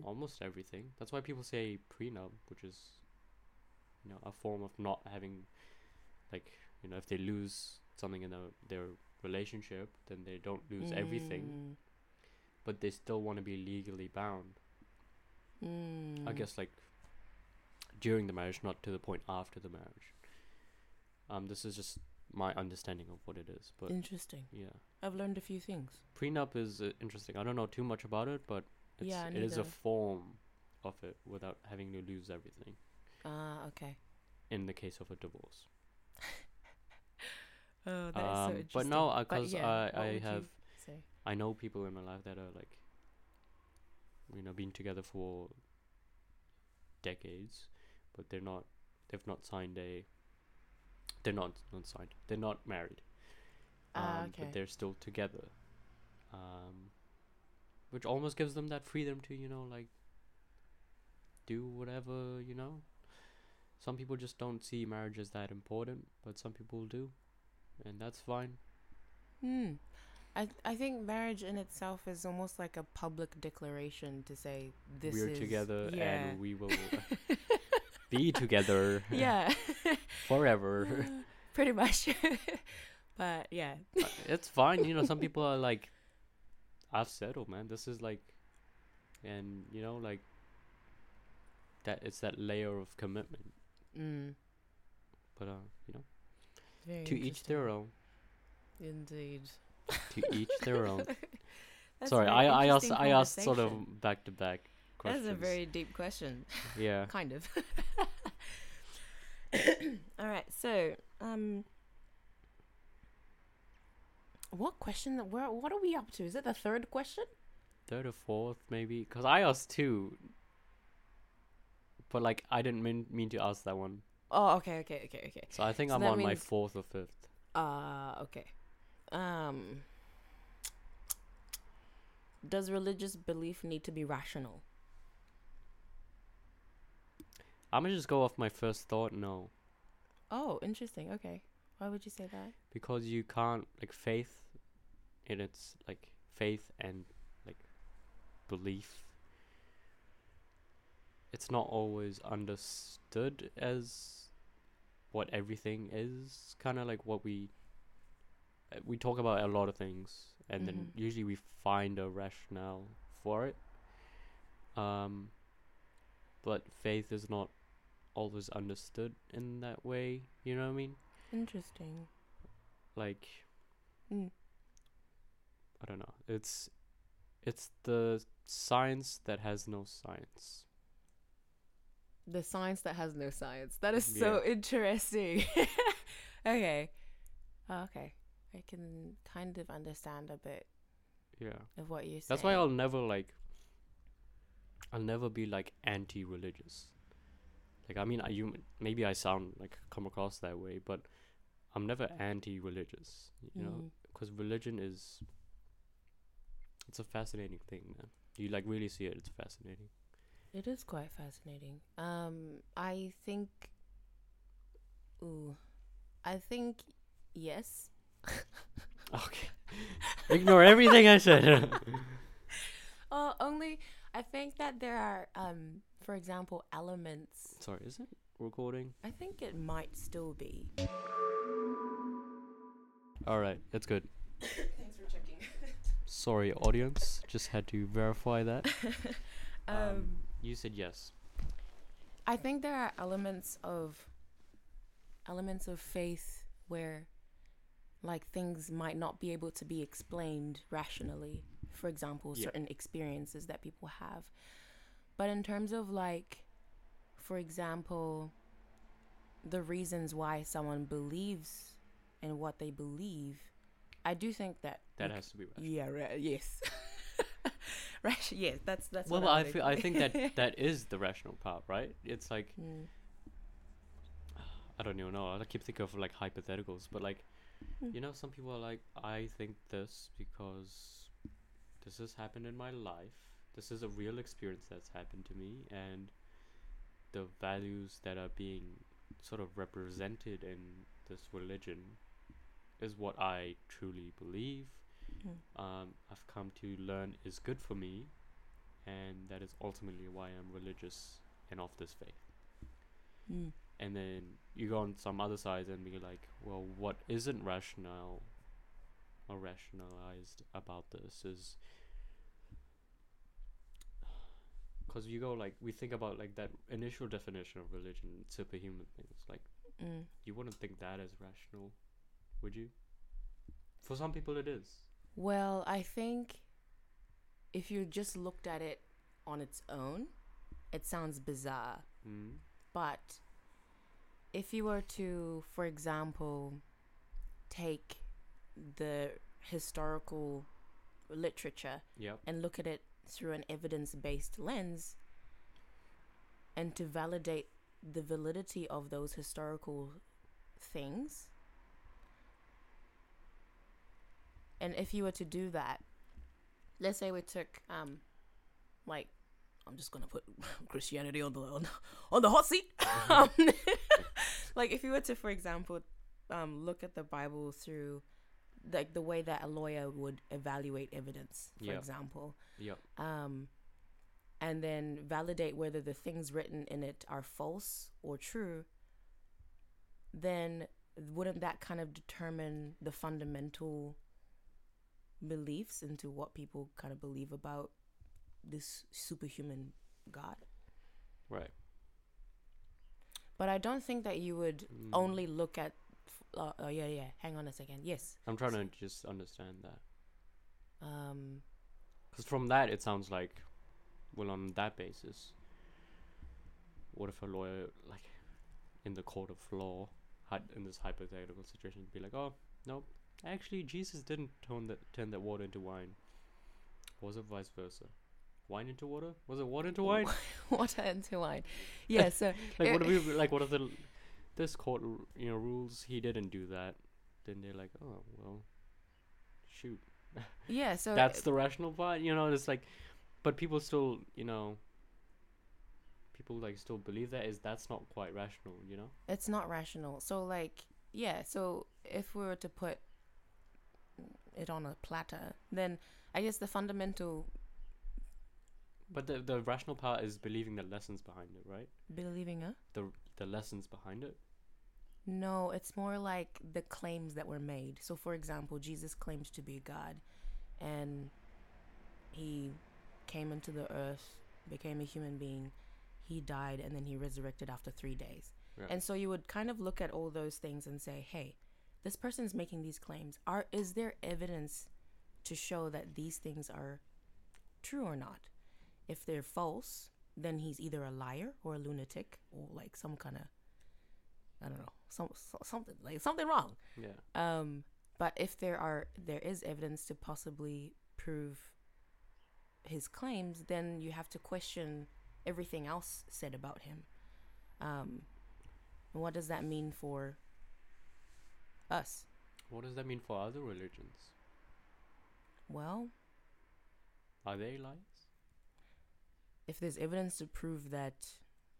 Almost everything. That's why people say prenup, which is, you know, a form of not having, like, you know, if they lose something in their relationship, then they don't lose everything, but they still want to be legally bound. I guess, like, during the marriage, not to the point after the marriage. This is just my understanding of what it is, but interesting. Yeah, I've learned a few things. Prenup is interesting. I don't know too much about it, but it's, yeah, it is a form of it without having to lose everything. Okay. In the case of a divorce. Oh, that is so interesting. But no, because I know people in my life that are, like, you know, been together for decades, but they're not married. Okay. But they're still together. Which almost gives them that freedom to, you know, like, do whatever, you know. Some people just don't see marriage as that important, but some people do, and that's fine. I think marriage in itself is almost like a public declaration to say this we're together, yeah. And we will be together. Yeah. Forever. Pretty much. But yeah. It's fine, you know. Some people are like, I've settled, man. This is like, and you know, like, that it's that layer of commitment. But you know, very to each their own. Indeed. To each their own. Sorry, I asked sort of back to back questions. That's a very deep question. Yeah. Kind of. All right. So, what question? What are we up to? Is it the third question? Third or fourth, maybe? Because I asked two. But, like, I didn't mean to ask that one. Oh, okay. So I think I'm on my fourth or fifth. Okay. Does religious belief need to be rational? I'm going to just go off my first thought, no. Oh, interesting. Okay. Why would you say that? Because you can't, like, faith and, like, belief. It's not always understood as what everything is. Kind of like what we talk about a lot of things, and then usually we find a rationale for it. But faith is not always understood in that way. You know what I mean? Interesting. Like, I don't know. It's the science that has no science. The science that has no science. That is so interesting. Okay. Okay. I can kind of understand a bit. Yeah. Of what you say. That's why I'll never be like anti-religious. Like, I mean, maybe I sound like come across that way, but I'm never anti-religious, you know, because religion is, it's a fascinating thing, man. You, like, really see it. It's fascinating. It is quite fascinating. I think yes. Okay. Ignore everything I said. Only I think that there are, for example, elements. Sorry, is it recording? I think it might still be. All right, that's good. Thanks for checking. Sorry, audience. Just had to verify that. You said yes. I think there are elements of faith where, like, things might not be able to be explained rationally. For example, certain experiences that people have. But in terms of, like, for example, the reasons why someone believes in what they believe, I do think that has to be rational. Yeah, yes. Rational, yes, that's. Well, I think that is the rational part, right? It's like, I don't even know. I keep thinking of, like, hypotheticals, but, like, you know, some people are like, I think this because this has happened in my life. This is a real experience that's happened to me, and the values that are being sort of represented in this religion is what I truly believe. I've come to learn is good for me, and that is ultimately why I'm religious and of this faith. And then you go on some other sides and be like, well, what isn't rational or rationalized about this is, because you go like, we think about like that initial definition of religion, superhuman things, like you wouldn't think that is rational, would you? For some people it is. Well, I think if you just looked at it on its own, it sounds bizarre. But if you were to, for example, take the historical literature and look at it through an evidence-based lens, and to validate the validity of those historical things, and if you were to do that, let's say we took like, I'm just gonna put Christianity on the hot seat. Like if you were to, for example, look at the Bible through like the way that a lawyer would evaluate evidence, for example, and then validate whether the things written in it are false or true, then wouldn't that kind of determine the fundamental beliefs into what people kind of believe about this superhuman God? Right. But I don't think that you would only look at hang on a second. Yes. I'm trying to just understand that. 'Cause from that it sounds like, well, on that basis, what if a lawyer, like in the court of law, had in this hypothetical situation, be like, oh no, actually Jesus didn't turn that water into wine. Or was it vice versa? Wine into water? Was it water into wine? Water into wine. Yeah, so like what if we, like what if the this court, you know, rules he didn't do that, then they're like, oh well, shoot. Yeah, so that's the rational part, you know. It's like, but people still, you know, people like still believe that that's not quite rational, you know. It's not rational. So like, yeah, so if we were to put it on a platter, then I guess the fundamental. But the rational part is believing the lessons behind it, right? Believing the lessons behind it? No, it's more like the claims that were made. So, for example, Jesus claims to be God, and he came into the earth, became a human being, he died, and then he resurrected after 3 days. Right. And so you would kind of look at all those things and say, hey, this person's making these claims. Is there evidence to show that these things are true or not? If they're false, then he's either a liar or a lunatic or like some kind of, I don't know, something like something wrong. Yeah. But if there is evidence to possibly prove his claims, then you have to question everything else said about him. What does that mean for us? What does that mean for other religions? Well, are they liars? If there's evidence to prove that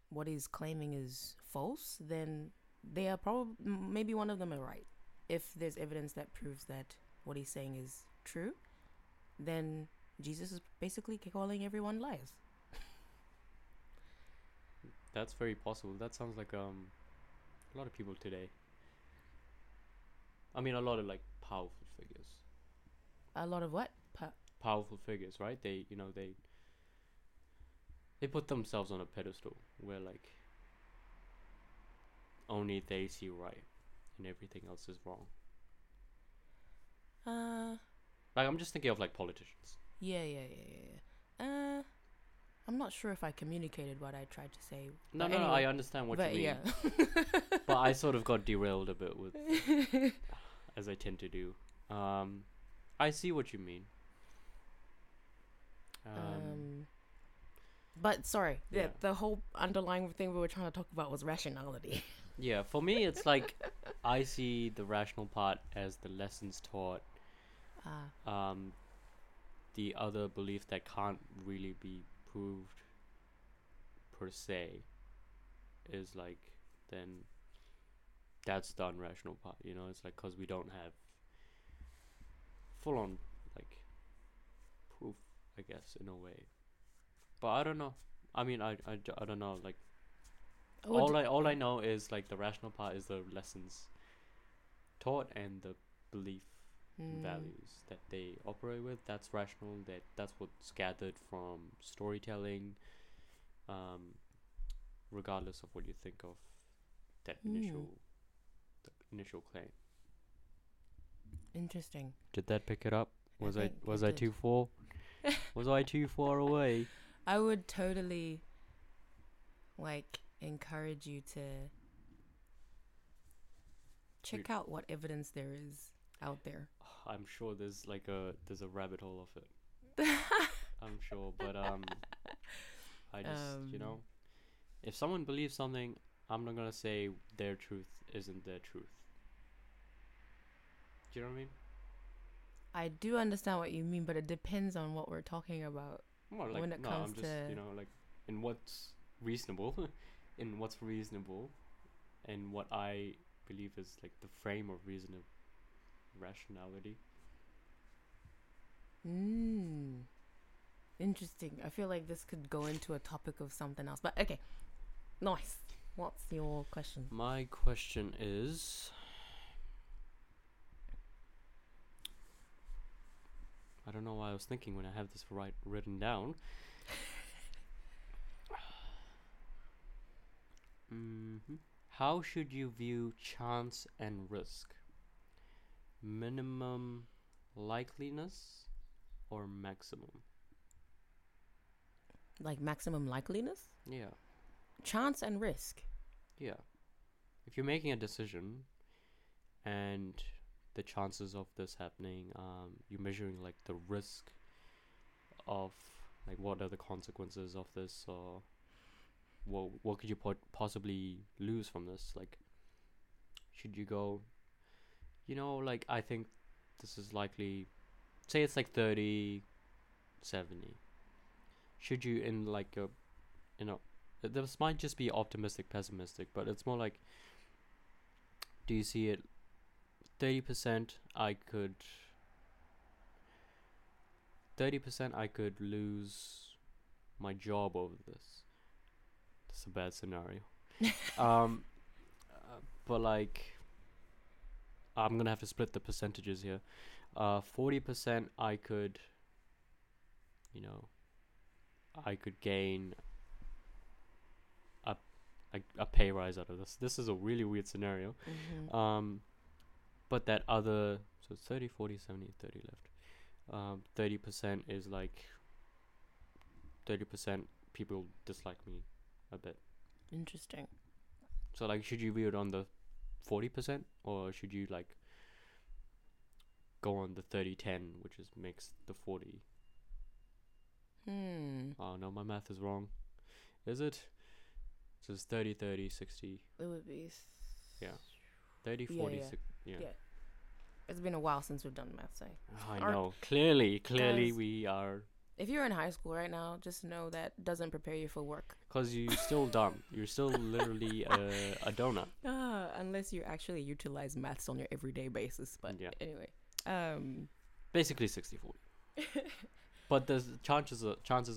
what he's claiming is false, then they are probably, maybe one of them are right. If there's evidence that proves that what he's saying is true, then Jesus is basically calling everyone liars. That's very possible. That sounds like a lot of people today. I mean, a lot of like powerful figures. A lot of what? Powerful figures, right? They, you know, they put themselves on a pedestal where like only they see right and everything else is wrong. Like I'm just thinking of like politicians. Yeah. I'm not sure if I communicated what I tried to say. No, anyway. I understand what you mean. Yeah. But I sort of got derailed a bit with as I tend to do. I see what you mean. But sorry, the whole underlying thing we were trying to talk about was rationality. Yeah, for me, it's like I see the rational part as the lessons taught. The other belief that can't really be proved per se is like, then that's the unrational part, you know? It's like because we don't have full-on I guess, in a way. But I don't know. I mean, I don't know. Like, all I know is, like, the rational part is the lessons taught and the belief values that they operate with. That's rational. That's what's gathered from storytelling, regardless of what you think of that initial claim. Interesting. Did that pick it up? Was I too far? Was I too far away? I would totally, like, encourage you to check out what evidence there is out there. I'm sure there's like a rabbit hole of it. I'm sure, but I just if someone believes something, I'm not gonna say their truth isn't their truth. Do you know what I mean? I do understand what you mean, but it depends on what we're talking about. Well, like, when it comes to, you know, like, in what's reasonable, and what I believe is, like, the frame of reason of rationality. Interesting. I feel like this could go into a topic of something else, but okay. Nice. What's your question? My question is, I don't know why I was thinking when I have this written down. How should you view chance and risk? Minimum likeliness or maximum? Like maximum likeliness? Yeah. Chance and risk? Yeah. If you're making a decision and the chances of this happening, you're measuring, like, the risk of, like, what are the consequences of this, or what could you possibly lose from this? Like, should you go, you know, like, I think this is likely, say it's like 30-70. Should you, in like a, you know, this might just be optimistic, pessimistic, but it's more like, do you see it 30%? 30% I could lose my job over this. That's a bad scenario. But, like, I'm gonna have to split the percentages here. 40% I could, you know, gain a pay rise out of this. This is a really weird scenario. But that other, so it's 30, 40, 70, 30 left. 30% is like 30% people dislike me a bit. Interesting. So, like, should you view it on the 40%, or should you, like, go on the 30-10, which is makes the 40? Oh no, my math is wrong. Is it? So it's 30, 60. It would be. Yeah. 30, 40, yeah. 60. Yeah. It's been a while since we've done math, so. I know. Clearly we are. If you're in high school right now, just know that doesn't prepare you for work. Because you're still dumb. You're still literally a donut. Unless you actually utilize maths on your everyday basis. But yeah. Anyway. Basically 60-40. But the chances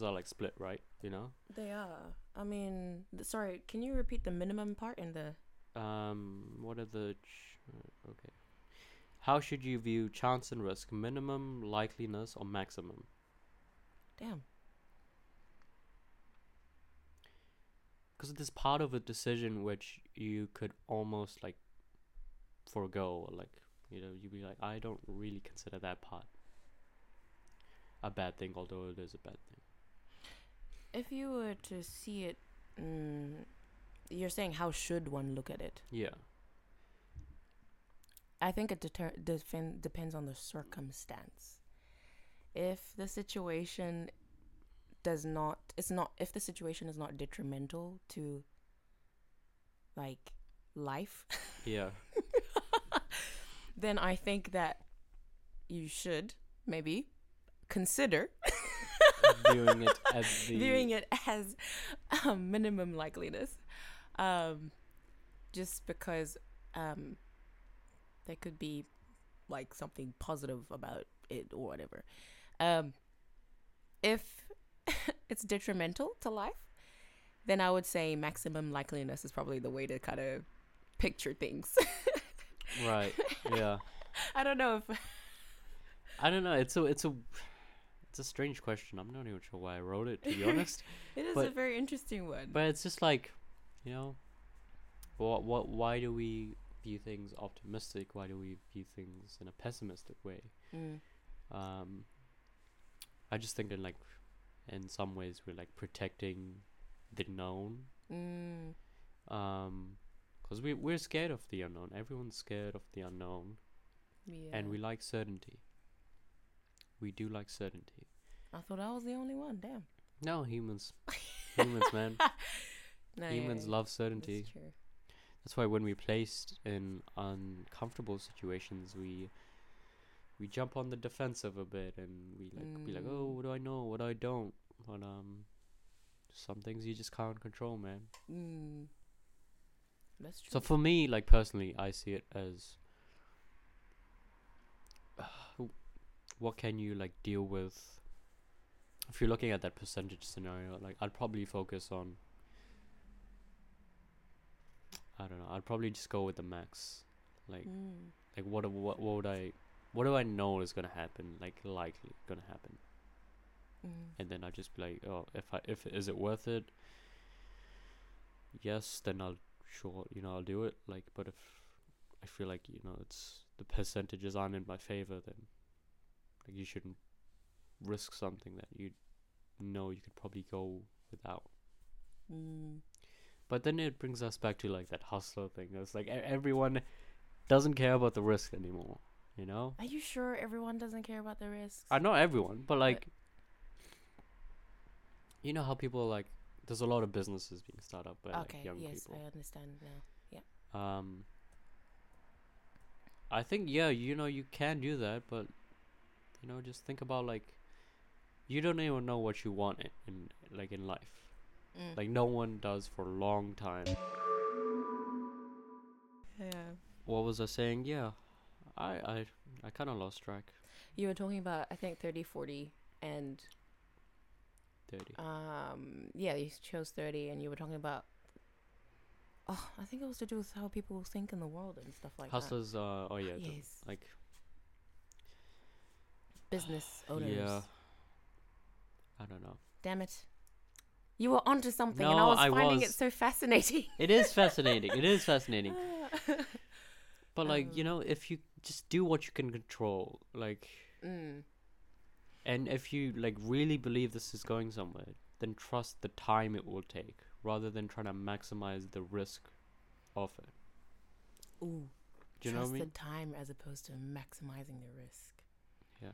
are like split, right? You know? They are. I mean, sorry, can you repeat the minimum part in the... what are the... okay. How should you view chance and risk? Minimum, likeliness, or maximum? Damn. Because there's part of a decision which you could almost, like, forego. Like, you know, you'd be like, I don't really consider that part a bad thing, although it is a bad thing. If you were to see it... you're saying how should one look at it? Yeah. I think it depends on the circumstance. If the situation is not detrimental to, like, life. Yeah. Then I think that you should maybe consider viewing it as a minimum likeliness. Just because there could be, like, something positive about it or whatever. If it's detrimental to life, then I would say maximum likeliness is probably the way to kind of picture things. Right. Yeah. I don't know. It's a strange question. I'm not even sure why I wrote it, to be honest. It is a very interesting one. But it's just like, you know, why do we view things optimistic? Why do we view things in a pessimistic way? Mm. I just think that, like, in some ways we're like protecting the known. Mm. Because we're scared of the unknown. Everyone's scared of the unknown. Yeah. And we like certainty. We do like certainty. I thought I was the only one. Damn. No, humans, man. No, humans love certainty. That's true. That's why when we're placed in uncomfortable situations, we jump on the defensive a bit, and we like be like, oh, what do I know? What do I don't? But some things you just can't control, man. Mm. That's true. So for me, like personally, I see it as what can you like deal with? If you're looking at that percentage scenario, like I'd probably focus on, I don't know, I'd probably just go with the max. Like like what would I, what do I know is gonna happen, like likely gonna happen? And then I'd just be like, oh, if is it worth it? Yes, then I'll, sure, you know, I'll do it. Like, but if I feel like, you know, it's the percentages aren't in my favor, then like you shouldn't risk something that you know you could probably go without. But then it brings us back to like that hustler thing. It's like everyone doesn't care about the risk anymore, you know? Are you sure everyone doesn't care about the risks? Not everyone, but like, you know how people like, there's a lot of businesses being started up by like young people. Okay, yes, I understand now. Yeah. I think, yeah, you know, you can do that, but, you know, just think about like, you don't even know what you want in life. Like no one does for a long time. Yeah. What was I saying? Yeah. I kind of lost track. You were talking about, I think, 30-40 and 30. Yeah, you chose 30, and you were talking about, oh, I think it was to do with how people think in the world and stuff like hustlers, that. Hustlers, yes. Like business owners. Yeah. I don't know. Damn it. You were onto something, and I was finding it so fascinating. It is fascinating. But, like, you know, if you just do what you can control, like, and if you, like, really believe this is going somewhere, then trust the time it will take rather than trying to maximize the risk of it. Ooh. Do you know what I mean? Trust the time as opposed to maximizing the risk. Yeah.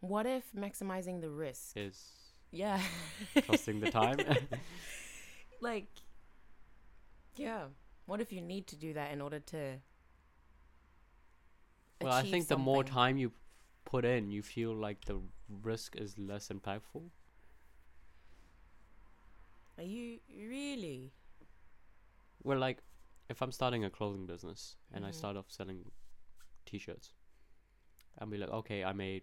What if maximizing the risk is... Yeah. Trusting the time. Like, yeah. What if you need to do that in order to Well, I think something? The more time you put in, you feel like the risk is less impactful. Are you really? Well, like, if I'm starting a clothing business and I start off selling t-shirts, I'll be like, okay, I made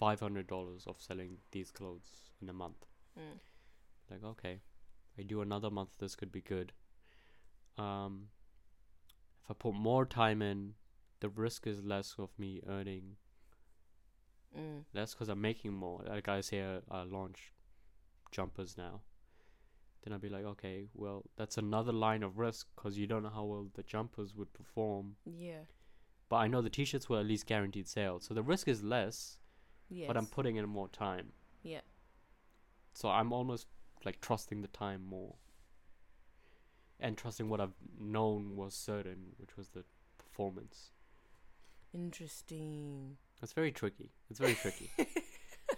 $500 of selling these clothes in a month. Like, okay, I do another month, this could be good. If I put more time in, the risk is less of me earning less because I'm making more. Like I say, I launch jumpers now, then I'd be like, okay, well, that's another line of risk because you don't know how well the jumpers would perform. Yeah, but I know the t-shirts were at least guaranteed sales, so the risk is less. Yes. But I'm putting in more time. Yeah. So I'm almost like trusting the time more. And trusting what I've known was certain, which was the performance. Interesting. It's very tricky.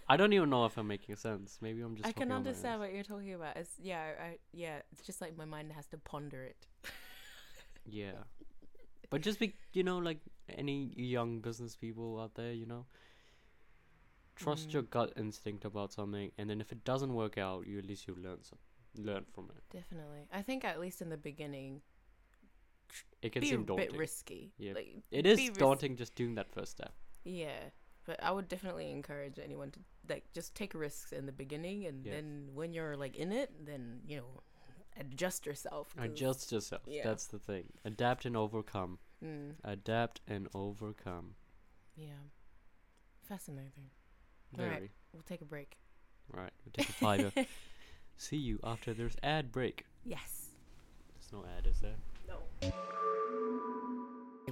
I don't even know if I'm making sense. Maybe I'm just... I can understand what you're talking about. It's, it's just like my mind has to ponder it. Yeah. But just be, you know, like any young business people out there, you know, trust your gut instinct about something, and then if it doesn't work out, you learn learn from it. Definitely. I think at least in the beginning, it can seem daunting. Bit risky. Yeah. Like, it is daunting just doing that first step. Yeah. But I would definitely encourage anyone to like just take risks in the beginning, and then when you're like in it, then you know, adjust yourself. Adjust yourself. Yeah. That's the thing. Adapt and overcome. Adapt and overcome. Yeah. Fascinating. Very. All right. We'll take a break. All right. We'll take a 5. See you after there's ad break. Yes. There's no ad, is there? No.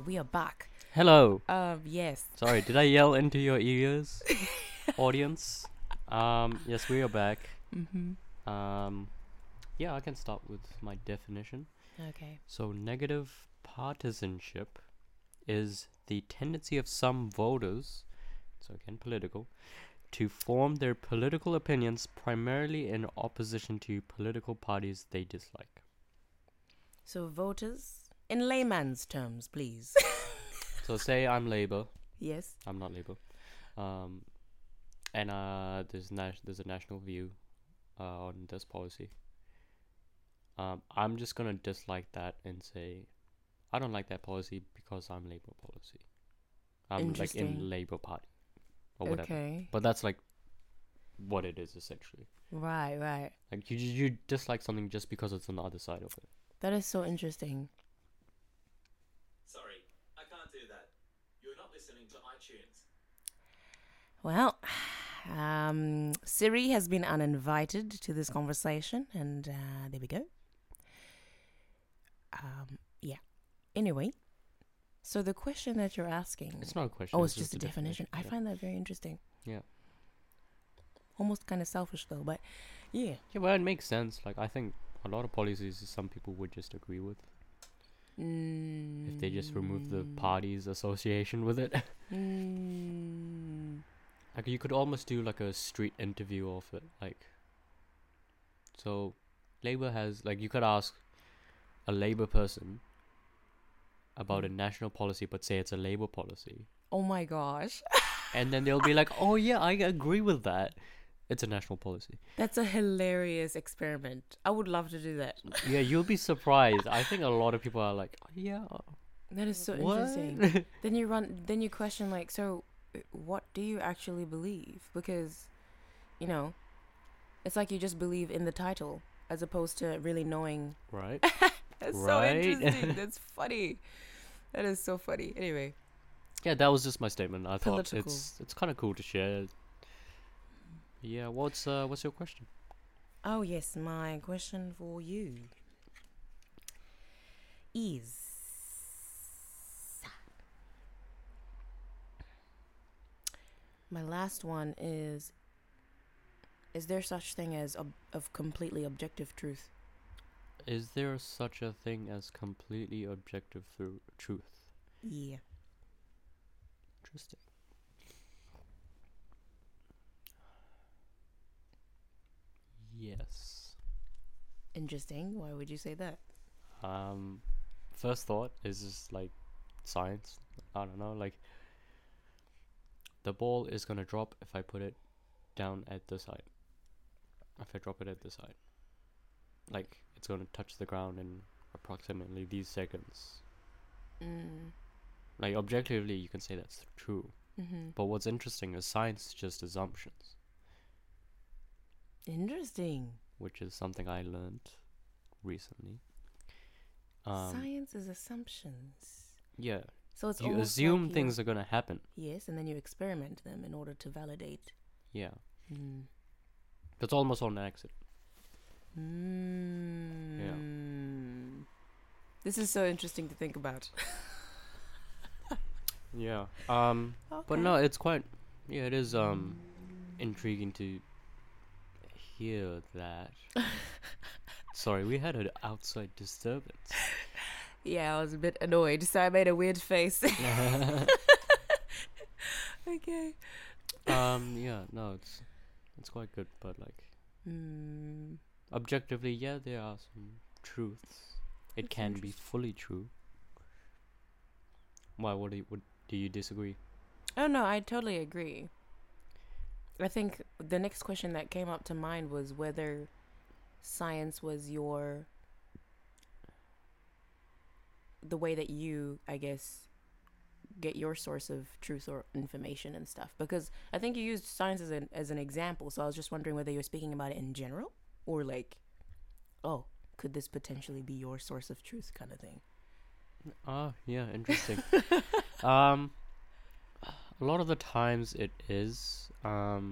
We are back. Hello. Yes. Sorry, did I yell into your ears, audience? Yes, we are back. Mm-hmm. Yeah, I can start with my definition. Okay. So, negative partisanship is the tendency of some voters, so again political, to form their political opinions primarily in opposition to political parties they dislike. So, voters, in layman's terms, please. So say I'm Labour. Yes. I'm not Labour. And there's a national view on this policy. I'm just gonna dislike that and say I don't like that policy because I'm Labour policy. I'm like in Labour Party or whatever. Okay. But that's like what it is essentially. Right, right. Like you dislike something just because it's on the other side of it. That is so interesting. Well, Siri has been uninvited to this conversation, and there we go. Yeah. Anyway, so the question that you're asking... It's not a question. Oh, it's just a definition. Yeah. I find that very interesting. Yeah. Almost kind of selfish, though, but yeah. Yeah, well, it makes sense. Like, I think a lot of policies some people would just agree with. If they just remove the party's association with it. Like you could almost do like a street interview of it, like. So, Labour has like you could ask a Labour person about a national policy, but say it's a Labour policy. Oh my gosh! And then they'll be like, "Oh yeah, I agree with that. It's a national policy." That's a hilarious experiment. I would love to do that. Yeah, you'll be surprised. I think a lot of people are like, oh, "Yeah, that is so interesting." Then you question like, so. What do you actually believe? Because, you know, it's like you just believe in the title as opposed to really knowing. Right. That's right. So interesting. That's funny. That is so funny. Anyway. Yeah, that was just my statement. I thought it's kind of cool to share. Yeah. What's your question? Oh yes, my question for you is. My last one is there such thing as of completely objective truth? Is there such a thing as completely objective truth? Yeah. Interesting. Yes. Interesting. Why would you say that? First thought is just like science. I don't know, like the ball is going to drop if I put it down at the side. If I drop it at the side. Like, it's going to touch the ground in approximately these seconds. Like, objectively, you can say that's true. Mm-hmm. But what's interesting is science is just assumptions. Interesting. Which is something I learned recently. Science is assumptions. Yeah. So it's you assume like things are going to happen. Yes, and then you experiment them in order to validate. Yeah. It's almost on an accident. Yeah. This is so interesting to think about. Yeah. Okay. But no, it's quite... Yeah, it is intriguing to hear that. Sorry, we had an outside disturbance. Yeah, I was a bit annoyed, so I made a weird face. Okay. Yeah, no, it's quite good, but like objectively, yeah, there are some truths. It can be fully true. Why? What do you disagree? Oh no, I totally agree. I think the next question that came up to mind was whether science was the way that you, I guess, get your source of truth or information and stuff? Because I think you used science as an example, so I was just wondering whether you're speaking about it in general or like, oh, could this potentially be your source of truth kind of thing? Yeah, interesting. A lot of the times it is, but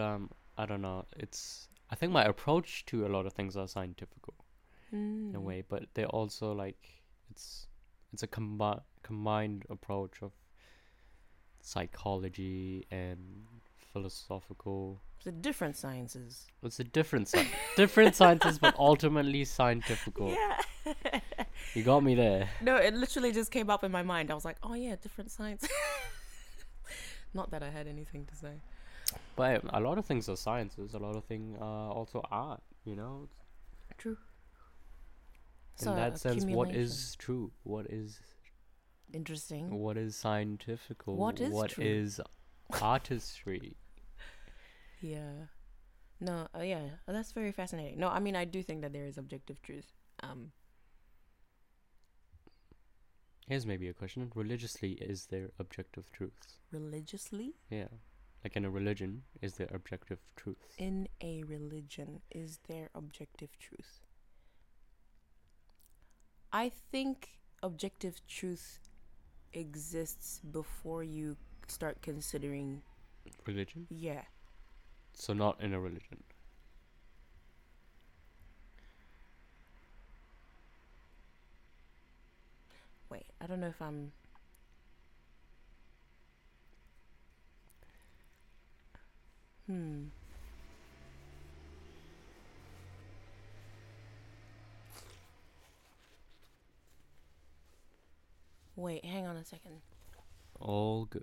I don't know. I think my approach to a lot of things are scientific in a way, but they're also like it's a combined approach of psychology and philosophical. Different sciences, but ultimately scientific. Yeah. You got me there. No, it literally just came up in my mind. I was like, oh yeah, different science. Not that I had anything to say. But a lot of things are sciences. A lot of things are also art, you know? True. In so that sense, what is true? What is... interesting. What is scientific? What true? Is artistry? Yeah. No, yeah. That's very fascinating. No, I mean, I do think that there is objective truth. Here's maybe a question. Religiously, is there objective truth? Religiously? Yeah. Like in a religion, is there objective truth? In a religion, is there objective truth? I think objective truth exists before you start considering... religion? Yeah. So not in a religion. Wait, I don't know if I'm... Wait, hang on a second. All good.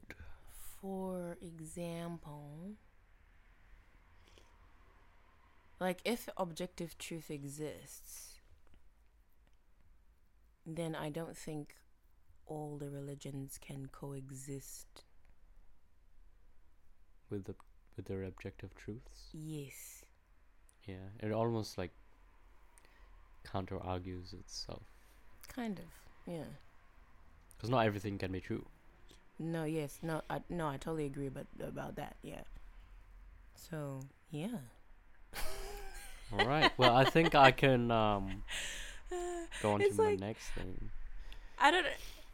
For example, like if objective truth exists, then I don't think all the religions can coexist with their objective truths. Yes. Yeah, it almost like counter argues itself. Kind of, yeah. Because not everything can be true. No, yes, no, I totally agree about that. Yeah. So yeah. All right. Well, I think I can go on to like, my next thing. I don't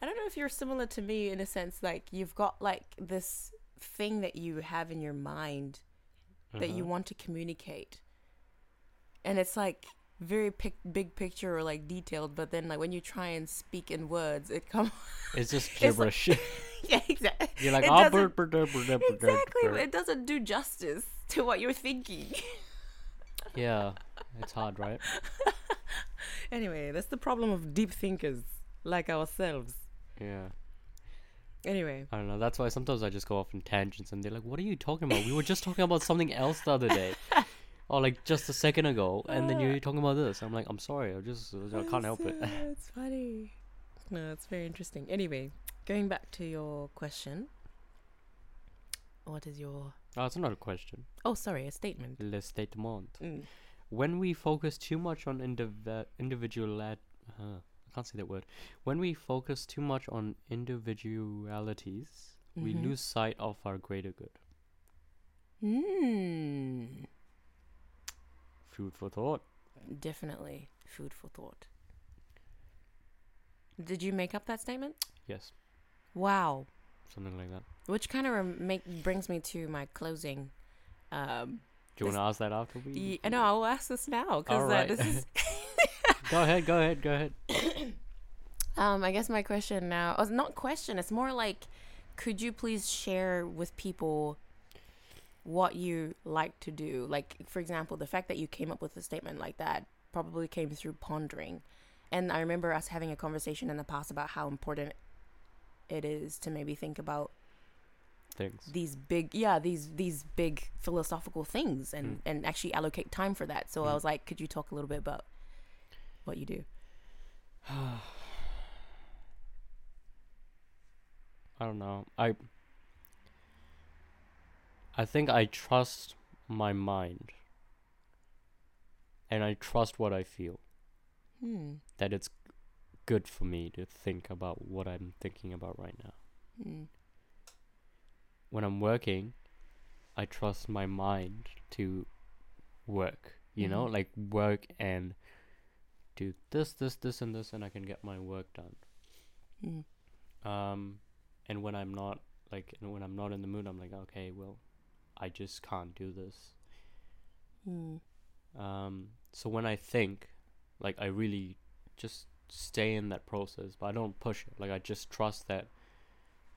know if you're similar to me in a sense. Like you've got like this thing that you have in your mind that you want to communicate, and it's like very big picture or like detailed, but then like when you try and speak in words it's just gibberish. Like, yeah, exactly. You're like exactly, but it doesn't do justice to what you're thinking. Yeah, it's hard, right? Anyway, that's the problem of deep thinkers like ourselves. Yeah. Anyway, I don't know. That's why sometimes I just go off in tangents and they're like, what are you talking about? We were just talking about something else the other day. Or like just a second ago, and then you're talking about this. I'm like, I'm sorry, I can't help it. It's funny. No, it's very interesting. Anyway, going back to your question. What is your... Oh, it's not a question. Oh, sorry, a statement. Le statement. Mm. When we focus too much on When we focus too much on individualities, we lose sight of our greater good. Hmm. Food for thought. Definitely food for thought. Did you make up that statement? Yes. Wow. Something like that. Which kind of brings me to my closing. Do you want to ask that after we? No, I'll ask this now. All right. This is Go ahead. I guess my question now... Oh, it's not question. It's more like, could you please share with people what you like to do? Like, for example, the fact that you came up with a statement like that probably came through pondering. And I remember us having a conversation in the past about how important it is to maybe think about these big philosophical things and actually allocate time for that. So I was like, could you talk a little bit about what you do? I don't know. I think I trust my mind and I trust what I feel. That it's good for me to think about what I'm thinking about right now. Mm. When I'm working, I trust my mind to work, you know, like work and do this, and I can get my work done. Mm. And when I'm not, when I'm not in the mood, I'm like, okay, well, I just can't do this. Mm. So when I think, I really just stay in that process, but I don't push it. I just trust that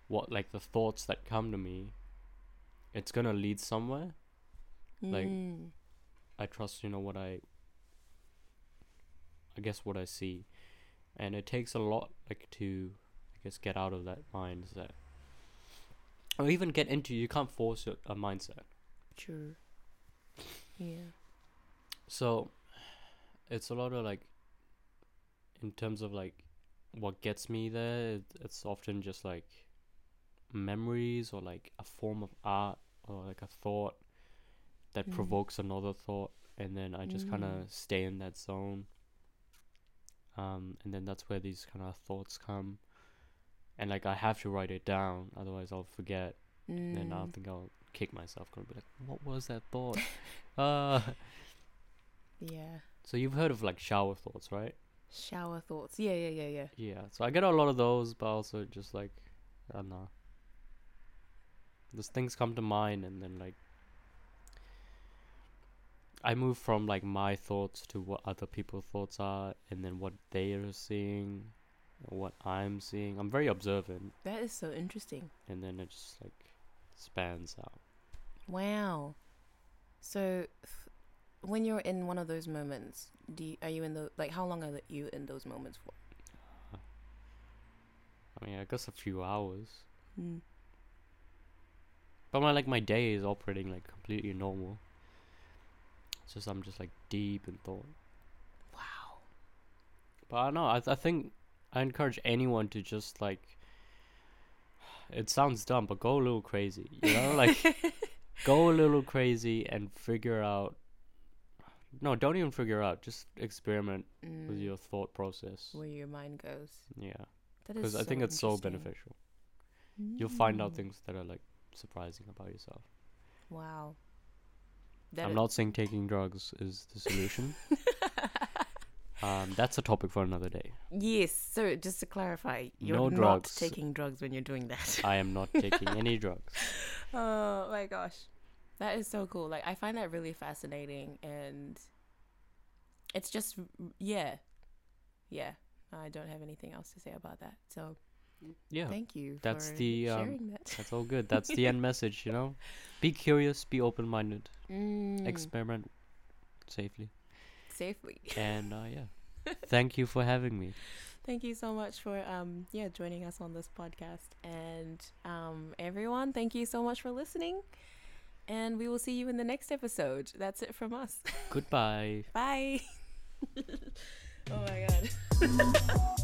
the thoughts that come to me, it's gonna lead somewhere. Mm. I trust, what I guess what I see. And it takes a lot, to, get out of that mindset. Or even get into, you can't force a mindset. Sure. Yeah. So, it's a lot of, in terms of, what gets me there, it's often just, memories or, a form of art or, a thought that provokes another thought. And then I just kind of stay in that zone. And then that's where these kind of thoughts come. And, I have to write it down, otherwise I'll forget. Mm. And then I think I'll kick myself. I'll be what was that thought? Yeah. So you've heard of, shower thoughts, right? Shower thoughts. Yeah. Yeah. So I get a lot of those, but also just, I don't know. Those things come to mind, and then, I move from, my thoughts to what other people's thoughts are, and then what they are seeing, what I'm seeing. I'm very observant. That is so interesting. And then it just spans out. Wow. So when you're in one of those moments, are you in the how long are you in those moments for? I guess a few hours. Mm. But my day is operating completely normal. It's just I'm just deep in thought. Wow. But I don't know, I think I encourage anyone to just it sounds dumb, but go a little crazy, go a little crazy and figure out. No, don't even figure out, just experiment with your thought process. Where your mind goes. Yeah. Because I think it's so beneficial. Mm. You'll find out things that are surprising about yourself. Wow. I'm not saying taking drugs is the solution. That's a topic for another day. Yes. So just to clarify, you're not taking drugs when you're doing that. I am not taking any drugs. Oh my gosh, that is so cool. I find that really fascinating, and it's just yeah. I don't have anything else to say about that. So yeah, thank you. Sharing that. That's all good. That's the end message. Be curious, be open-minded, experiment safely. And yeah, thank you for having me. Thank you so much for joining us on this podcast, and everyone, thank you so much for listening, and we will see you in the next episode. That's it from us. Goodbye. Bye. Oh my god.